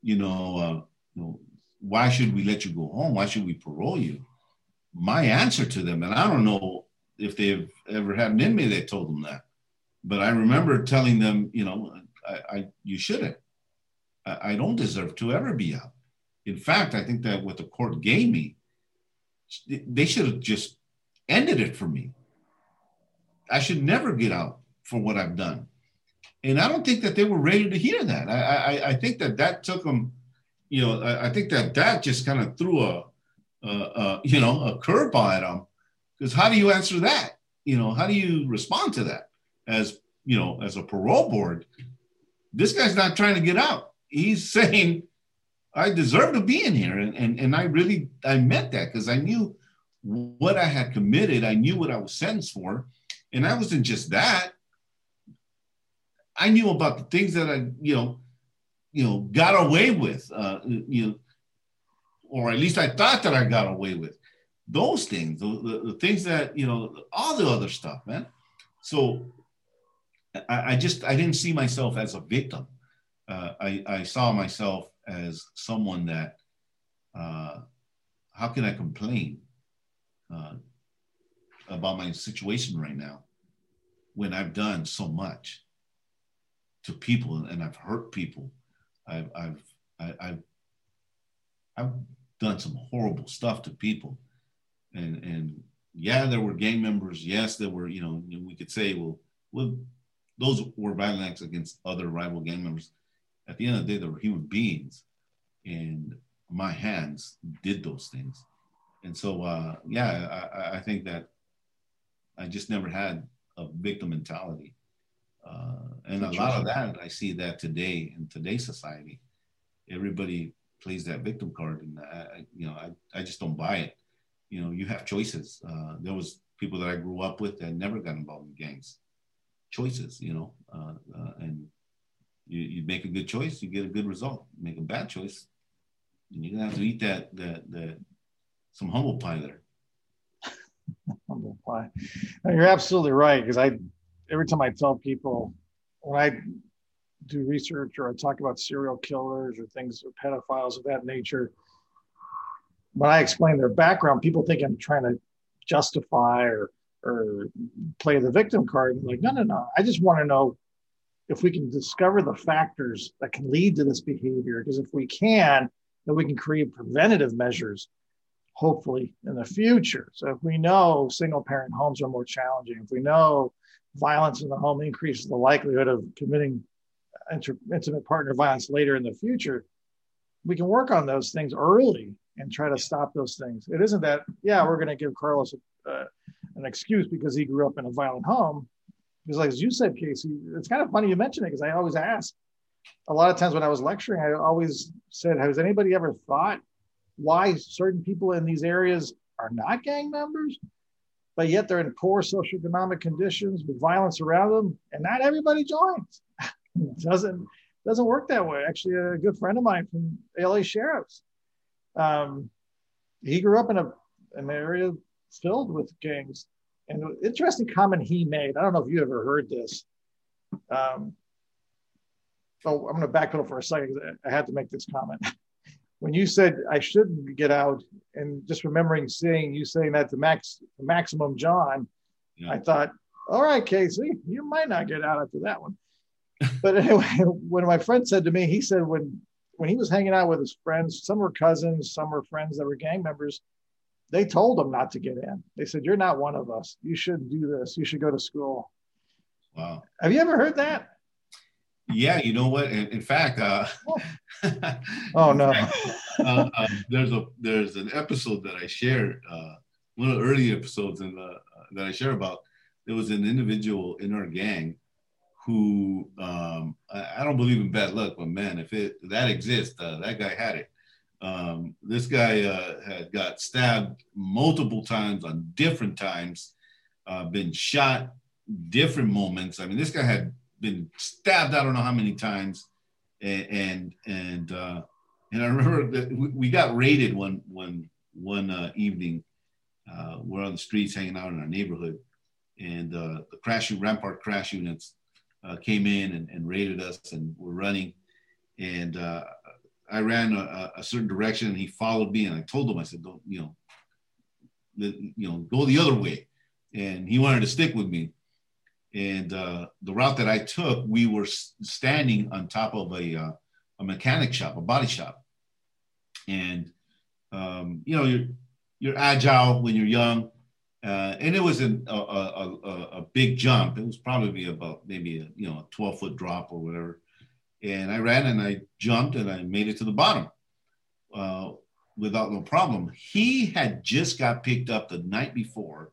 you know, uh, you know, why should we let you go home? Why should we parole you? My answer to them, and I don't know if they've ever had an inmate that told them that, but I remember telling them, you know, I, I you shouldn't. I, I don't deserve to ever be out. In fact, I think that what the court gave me, they should have just ended it for me. I should never get out for what I've done. And I don't think that they were ready to hear that. I I, I think that that took them, you know, I, I think that that just kind of threw a, Uh, uh, you know, a curveball at them, because how do you answer that? You know, how do you respond to that? As, you know, as a parole board, this guy's not trying to get out. He's saying, I deserve to be in here. And and, and I really, I meant that because I knew what I had committed. I knew what I was sentenced for. And I wasn't just that. I knew about the things that I, you know, you know, got away with, uh, you know, or at least I thought that I got away with those things, the, the, the things that, you know, all the other stuff, man. So I, I just, I didn't see myself as a victim. Uh, I, I saw myself as someone that, uh, how can I complain uh, about my situation right now when I've done so much to people and I've hurt people. I've, I've, I, I've, I've done some horrible stuff to people, and and yeah, there were gang members. Yes, there were, you know, we could say, well, well, those were violent acts against other rival gang members. At the end of the day, they were human beings, and my hands did those things. And so, uh, yeah, I, I think that I just never had a victim mentality, uh, and a lot of that I see that today in today's society, everybody plays that victim card, and I, you know, I, I just don't buy it. You know, you have choices. Uh, there was people that I grew up with that never got involved in gangs. Choices, you know, uh, uh, and you, you make a good choice, you get a good result. Make a bad choice, and you're gonna have to eat that that that some humble pie there. Humble pie. No, you're absolutely right, because I every time I tell people when I do research or I talk about serial killers or things, or pedophiles of that nature, when I explain their background, people think I'm trying to justify or or play the victim card. I'm like, no, no, no. I just want to know if we can discover the factors that can lead to this behavior, because if we can, then we can create preventative measures, hopefully, in the future. So if we know single parent homes are more challenging, if we know violence in the home increases the likelihood of committing Inter- intimate partner violence later in the future, we can work on those things early and try to stop those things. It isn't that, yeah, we're going to give Carlos a, uh, an excuse because he grew up in a violent home. Because, like as you said, Casey, it's kind of funny you mention it, because I always ask, a lot of times when I was lecturing, I always said, has anybody ever thought why certain people in these areas are not gang members, but yet they're in poor socioeconomic conditions with violence around them, and not everybody joins? It doesn't, doesn't work that way. Actually, a good friend of mine from L A Sheriff's, um, he grew up in a, an area filled with gangs. And an interesting comment he made, I don't know if you ever heard this. Um, so I'm going to backpedal for a second, because I had to make this comment. When you said I shouldn't get out, and just remembering seeing you saying that to Max, Maximum John, yeah. I thought, all right, Casey, you might not get out after that one. But anyway, when my friend said to me, he said when when he was hanging out with his friends, some were cousins, some were friends that were gang members, they told him not to get in. They said, you're not one of us. You shouldn't do this. You should go to school. Wow. Have you ever heard that? Yeah, you know what? In, in fact, uh, oh no, uh, uh, there's a there's an episode that I shared, uh, one of the early episodes in the, uh, that I shared about. There was an individual in our gang who um, I, I don't believe in bad luck, but man, if it that exists, uh, that guy had it. Um, this guy uh, had got stabbed multiple times on different times, uh, been shot different moments. I mean, this guy had been stabbed I don't know how many times, and and and, uh, and I remember that we, we got raided one one one uh, evening. Uh, we're on the streets hanging out in our neighborhood, and uh, the crash Rampart Crash units uh, came in and, and raided us, and we're running, and uh, I ran a, a certain direction, and he followed me, and I told him, I said, don't, you know, the, you know, go the other way. And he wanted to stick with me. And uh, the route that I took, we were standing on top of a, uh, a mechanic shop, a body shop. And, um, you know, you're, you're agile when you're young. Uh, and it was an, a, a, a big jump. It was probably about maybe, a, you know, a twelve foot drop or whatever. And I ran and I jumped and I made it to the bottom uh, without no problem. He had just got picked up the night before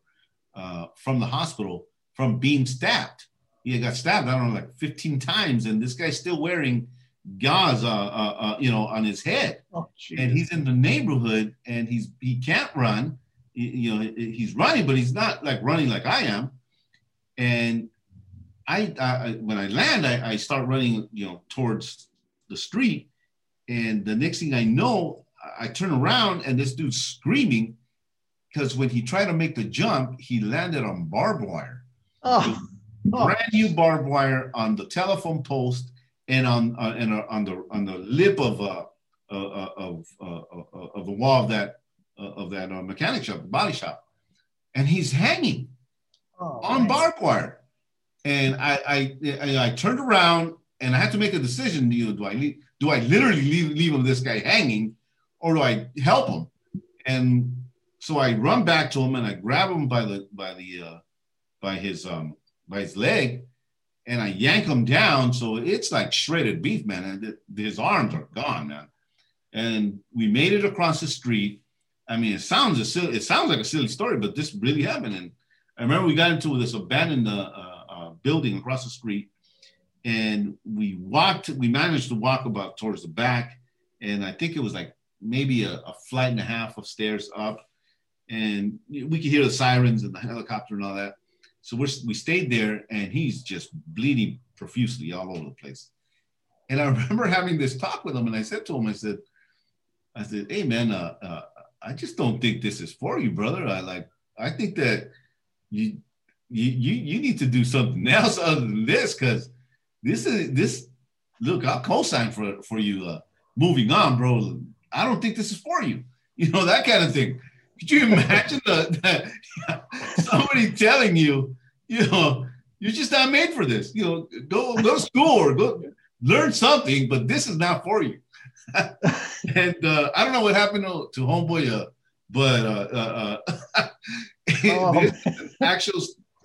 uh, from the hospital from being stabbed. He had got stabbed, I don't know, like fifteen times. And this guy's still wearing gauze, uh, uh, uh, you know, on his head. Oh, and he's in the neighborhood and he's he can't run. He, you know, he's running, but he's not like running like I am. And I, I when I land, I, I start running, you know, towards the street, and the next thing I know, I turn around and this dude's screaming because when he tried to make the jump, he landed on barbed wire, oh. Oh. brand new barbed wire on the telephone post and on uh, and uh, on the on the lip of a uh, uh, of uh, uh, of the wall of that uh, of that uh, mechanic shop, body shop, and he's hanging oh, on nice. barbed wire. And I, I I turned around and I had to make a decision. You know, do I leave, do I literally leave, leave him, this guy hanging, or do I help him? And so I run back to him and I grab him by the by the uh, by his um by his leg, and I yank him down. So it's like shredded beef, man. And his arms are gone, man. And we made it across the street. I mean, it sounds a silly, it sounds like a silly story, but this really happened. And I remember we got into this abandoned. Uh, building across the street, and we walked, we managed to walk about towards the back, and I think it was like maybe a, a flight and a half of stairs up, and we could hear the sirens and the helicopter and all that. So we're, we stayed there, and he's just bleeding profusely all over the place. And I remember having this talk with him, and I said to him, I said, I said, hey man, uh, uh, I just don't think this is for you, brother. I like, I think that you, You, you you need to do something else other than this, because this is this. Look, I'll co-sign for for you. Uh, moving on, bro. I don't think this is for you. You know, that kind of thing. Could you imagine the, the, somebody telling you, you know, you're just not made for this. You know, go go to school or go learn something, but this is not for you. and uh, I don't know what happened to, to homeboy, uh, but uh, uh, oh. actual.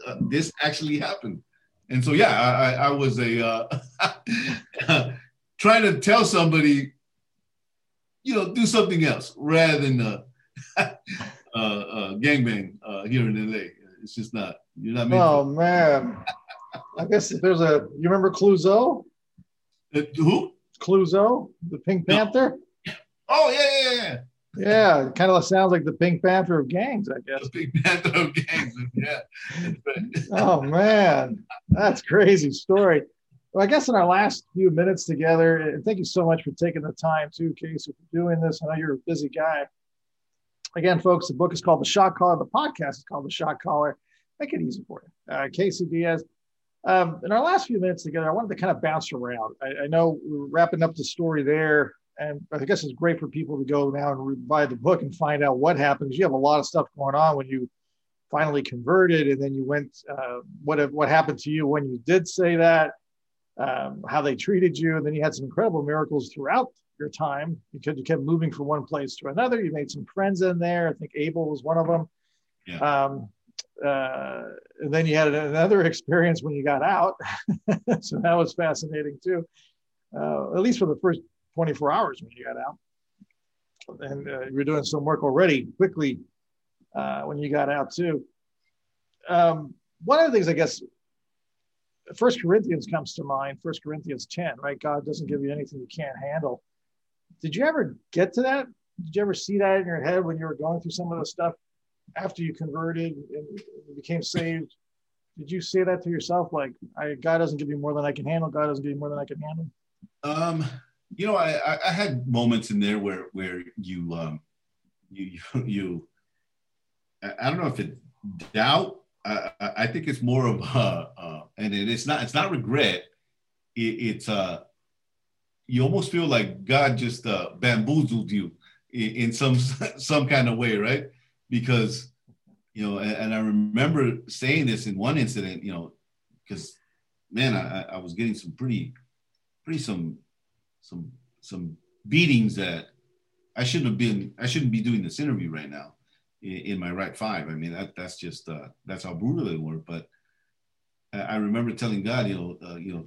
Uh, this actually happened. And so, yeah, I, I was a uh, trying to tell somebody, you know, do something else rather than uh, uh, uh, gangbang uh, here in L A. It's just not, you're not making Oh, man. I guess if there's a, you remember Clouseau? Uh, who? Clouseau, the Pink Panther. No. Oh, yeah, yeah, yeah. Yeah, it kind of sounds like the Pink Panther of gangs, I guess. The Pink Panther of gangs, yeah. Oh, man. That's a crazy story. Well, I guess in our last few minutes together, thank you so much for taking the time, too, Casey, for doing this. I know you're a busy guy. Again, folks, the book is called The Shot Caller. The podcast is called The Shot Caller. Make it easy for you. Uh, Casey Diaz. Um, in our last few minutes together, I wanted to kind of bounce around. I, I know we were wrapping up the story there, and I guess it's great for people to go now and buy the book and find out what happened. You have a lot of stuff going on when you finally converted, and then you went, uh, what, what happened to you when you did say that, um, how they treated you, and then you had some incredible miracles throughout your time because you kept moving from one place to another. You made some friends in there. I think Abel was one of them. Yeah. Um, uh, and then you had another experience when you got out. So that was fascinating too, uh, at least for the first twenty-four hours when you got out. And uh, you were doing some work already quickly uh, when you got out too. Um, one of the things, I guess, First Corinthians comes to mind, First Corinthians ten, right? God doesn't give you anything you can't handle. Did you ever get to that? Did you ever see that in your head when you were going through some of the stuff after you converted and became saved? Did you say that to yourself? Like, I, God doesn't give you more than I can handle. God doesn't give you more than I can handle. Um, you know, I, I had moments in there where, where you, um, you, you, you, I don't know if it's doubt. I, I think it's more of a, uh, and it, it's not, it's not regret. It, it's, uh, you almost feel like God just uh, bamboozled you in, in some, some kind of way. Right. Because, you know, and, and I remember saying this in one incident, you know, because man, I, I was getting some pretty, pretty, some, some, some beatings that I shouldn't have been, I shouldn't be doing this interview right now in, in my right five. I mean, that, that's just, uh, that's how brutal they were. But I, I remember telling God, you know, uh, you know,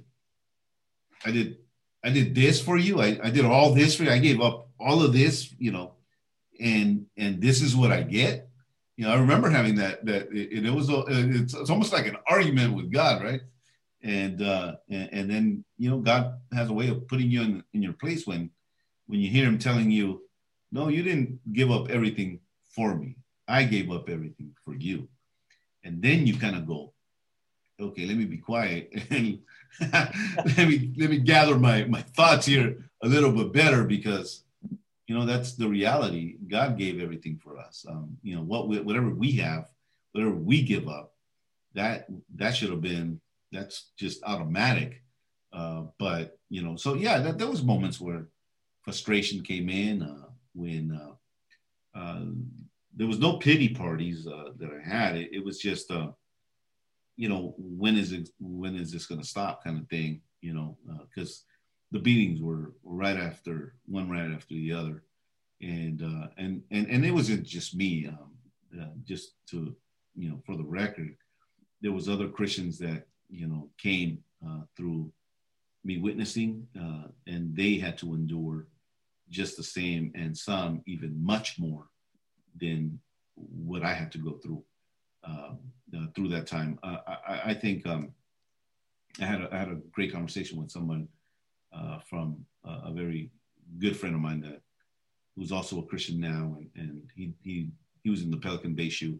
I did, I did this for you. I, I did all this for you. I gave up all of this, you know, and, and this is what I get. You know, I remember having that, that it, it was, it's, it's almost like an argument with God. Right. And, uh, and, and then, you know, God has a way of putting you in, in your place when, when you hear him telling you, no, you didn't give up everything for me. I gave up everything for you. And then you kind of go, okay, let me be quiet and let me let me gather my, my thoughts here a little bit better, because you know that's the reality. God gave everything for us. Um, you know what we, whatever we have, whatever we give up, that that should have been that's just automatic. Uh, but you know, so yeah, that, there was moments where frustration came in uh, when uh, uh, there was no pity parties uh, that I had. It, it was just. Uh, you know, when is it, when is this going to stop kind of thing, you know, because uh, the beatings were right after one, right after the other. And, uh, and, and, and it wasn't just me, um, uh, just to, you know, for the record, there was other Christians that, you know, came uh, through me witnessing uh, and they had to endure just the same, and some even much more than what I had to go through. Uh, uh, through that time, uh, I, I think um, I had a, I had a great conversation with someone uh, from a, a very good friend of mine that who's also a Christian now, and, and he he he was in the Pelican Bay shoe,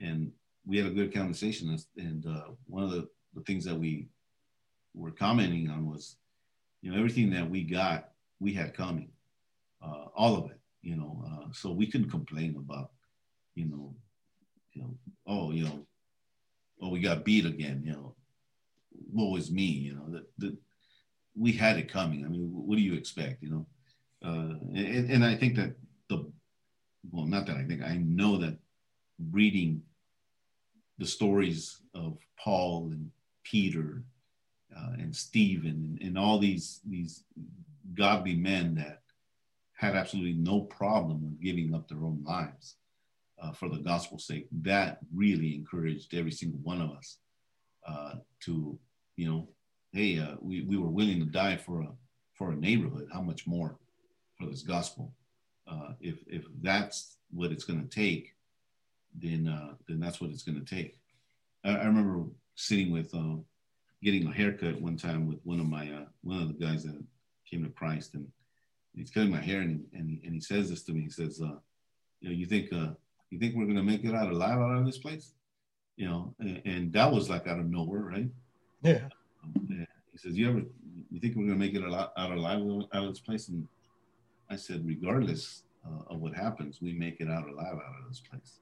and we had a good conversation. And uh, one of the, the things that we were commenting on was, you know, everything that we got, we had coming, uh, all of it, you know, uh, so we couldn't complain about, you know. You know, oh, you know, oh, we got beat again, you know, woe is me, you know, that, that we had it coming. I mean, what do you expect, you know? Uh, and, and I think that the, well, not that I think, I know that reading the stories of Paul and Peter uh, and Stephen and, and all these, these godly men that had absolutely no problem with giving up their own lives, Uh, for the gospel's sake, that really encouraged every single one of us uh, to, you know, hey, uh, we, we were willing to die for a for a neighborhood. How much more for this gospel? Uh, if if that's what it's going to take, then uh, then that's what it's going to take. I, I remember sitting with uh, getting a haircut one time with one of my uh, one of the guys that came to Christ, and he's cutting my hair, and he, and, he, and he says this to me. He says, uh, "You know, you think uh, you think we're gonna make it out alive out of this place?" You know, and, and that was like out of nowhere, right? Yeah. Um, he says, "You ever you think we're gonna make it out alive out of this place?" And I said, "Regardless uh, of what happens, we make it out alive out of this place."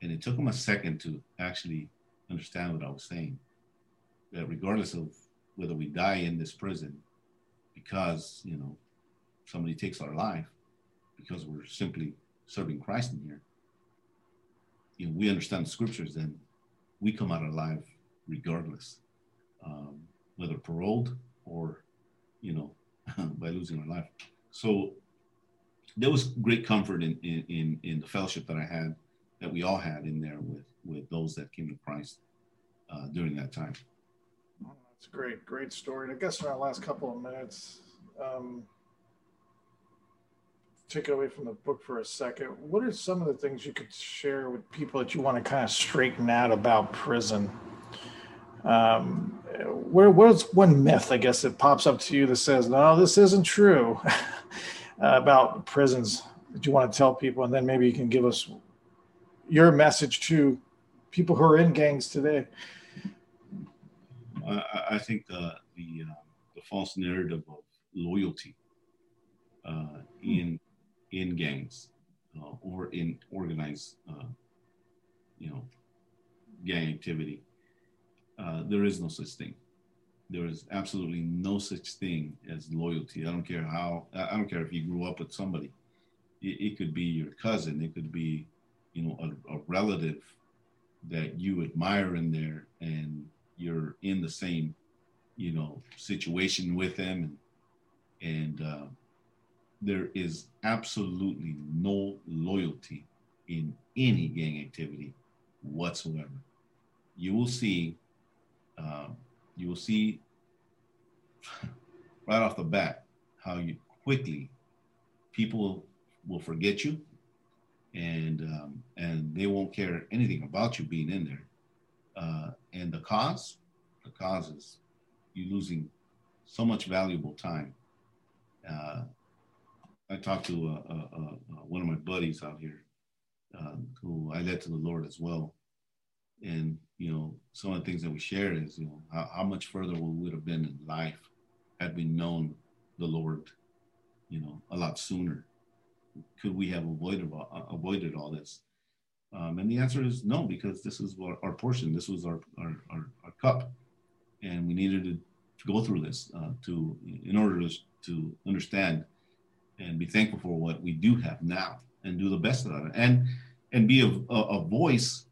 And it took him a second to actually understand what I was saying. That regardless of whether we die in this prison, because, you know, somebody takes our life, because we're simply serving Christ in here, you know, we understand the scriptures, and we come out alive regardless, um, whether paroled or, you know, by losing our life. So there was great comfort in, in, in, in the fellowship that I had, that we all had in there with, with those that came to Christ uh, during that time. That's great, great story. And I guess in our last couple of minutes, um, take it away from the book for a second. What are some of the things you could share with people that you want to kind of straighten out about prison? Um, where what's one myth, I guess, that pops up to you that says, no, this isn't true about prisons that you want to tell people? And then maybe you can give us your message to people who are in gangs today. I, I think the the, uh, the false narrative of loyalty uh, in in gangs uh, or in organized, uh, you know, gang activity, uh, there is no such thing. There is absolutely no such thing as loyalty. I don't care how. I don't care if you grew up with somebody. It, it could be your cousin. It could be, you know, a, a relative that you admire in there, and you're in the same, you know, situation with them, and, and uh, there is absolutely no loyalty in any gang activity whatsoever. You will see, uh, you will see right off the bat how you quickly people will forget you, and um, and they won't care anything about you being in there. Uh, and the cause, the cause is you losing so much valuable time. Uh, I talked to uh, uh, uh, one of my buddies out here uh, who I led to the Lord as well. And, you know, some of the things that we share is, you know, how, how much further we would have been in life had we known the Lord, you know, a lot sooner. Could we have avoided, uh, avoided all this? Um, and the answer is no, because this is our, our portion. This was our our, our our cup, and we needed to go through this uh, to in order to, to understand and be thankful for what we do have now, and do the best of it, and and be a, a, a voice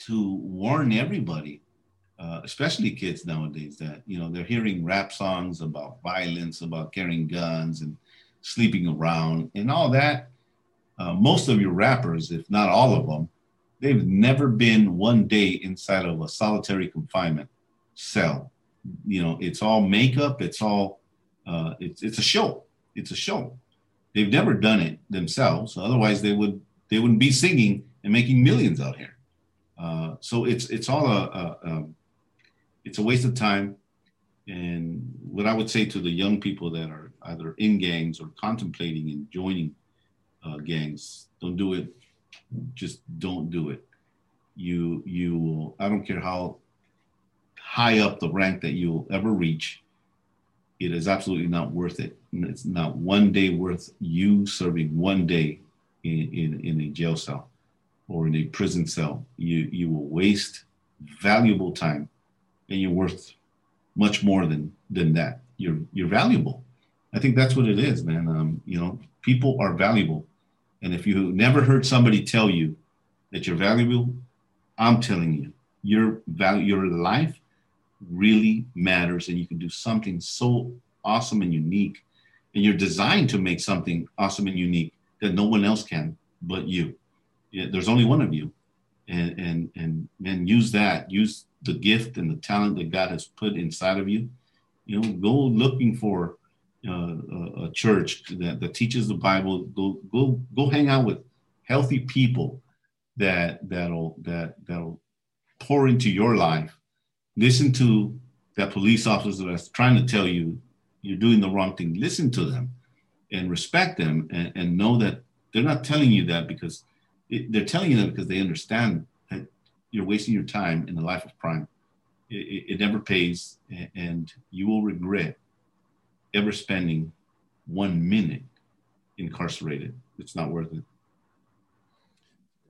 to warn everybody, uh, especially kids nowadays, that, you know, they're hearing rap songs about violence, about carrying guns and sleeping around and all that. Uh, most of your rappers, if not all of them, they've never been one day inside of a solitary confinement cell. You know, it's all makeup. It's all, uh, it's it's a show. It's a show. They've never done it themselves. Otherwise, they would they wouldn't be singing and making millions out here. Uh, so it's it's all a, a, a it's a waste of time. And what I would say to the young people that are either in gangs or contemplating and joining Uh, gangs, don't do it. Just don't do it. You, you will, I don't care how high up the rank that you'll ever reach. It is absolutely not worth it. It's not one day worth you serving one day in, in, in a jail cell or in a prison cell. You, you will waste valuable time, and you're worth much more than, than that. You're, you're valuable. I think that's what it is, man. Um, you know, people are valuable. And if you never heard somebody tell you that you're valuable, I'm telling you, your value, your life really matters, and you can do something so awesome and unique, and you're designed to make something awesome and unique that no one else can but you. Yeah, there's only one of you, and and and man, use that. Use the gift and the talent that God has put inside of you. You know, go looking for Uh, a, a church that, that teaches the Bible. Go, go, go! Hang out with healthy people that that'll that that'll pour into your life. Listen to that police officers that are trying to tell you you're doing the wrong thing, listen to them and respect them, and, and know that they're not telling you that because it, they're telling you that because they understand that you're wasting your time in a life of crime. It, it never pays, and you will regret ever spending one minute incarcerated. It's not worth it.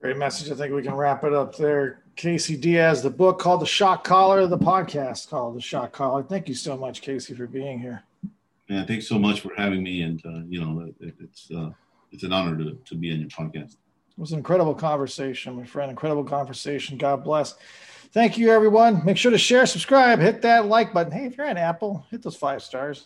Great message. I think we can wrap it up there. Casey Diaz, the book called The Shot Caller, the podcast called The Shot Caller. Thank you so much, Casey, for being here. Yeah, thanks so much for having me. And, uh, you know, it, it's uh, it's an honor to, to be on your podcast. It was an incredible conversation, my friend. Incredible conversation. God bless. Thank you, everyone. Make sure to share, subscribe, hit that like button. Hey, if you're on Apple, hit those five stars.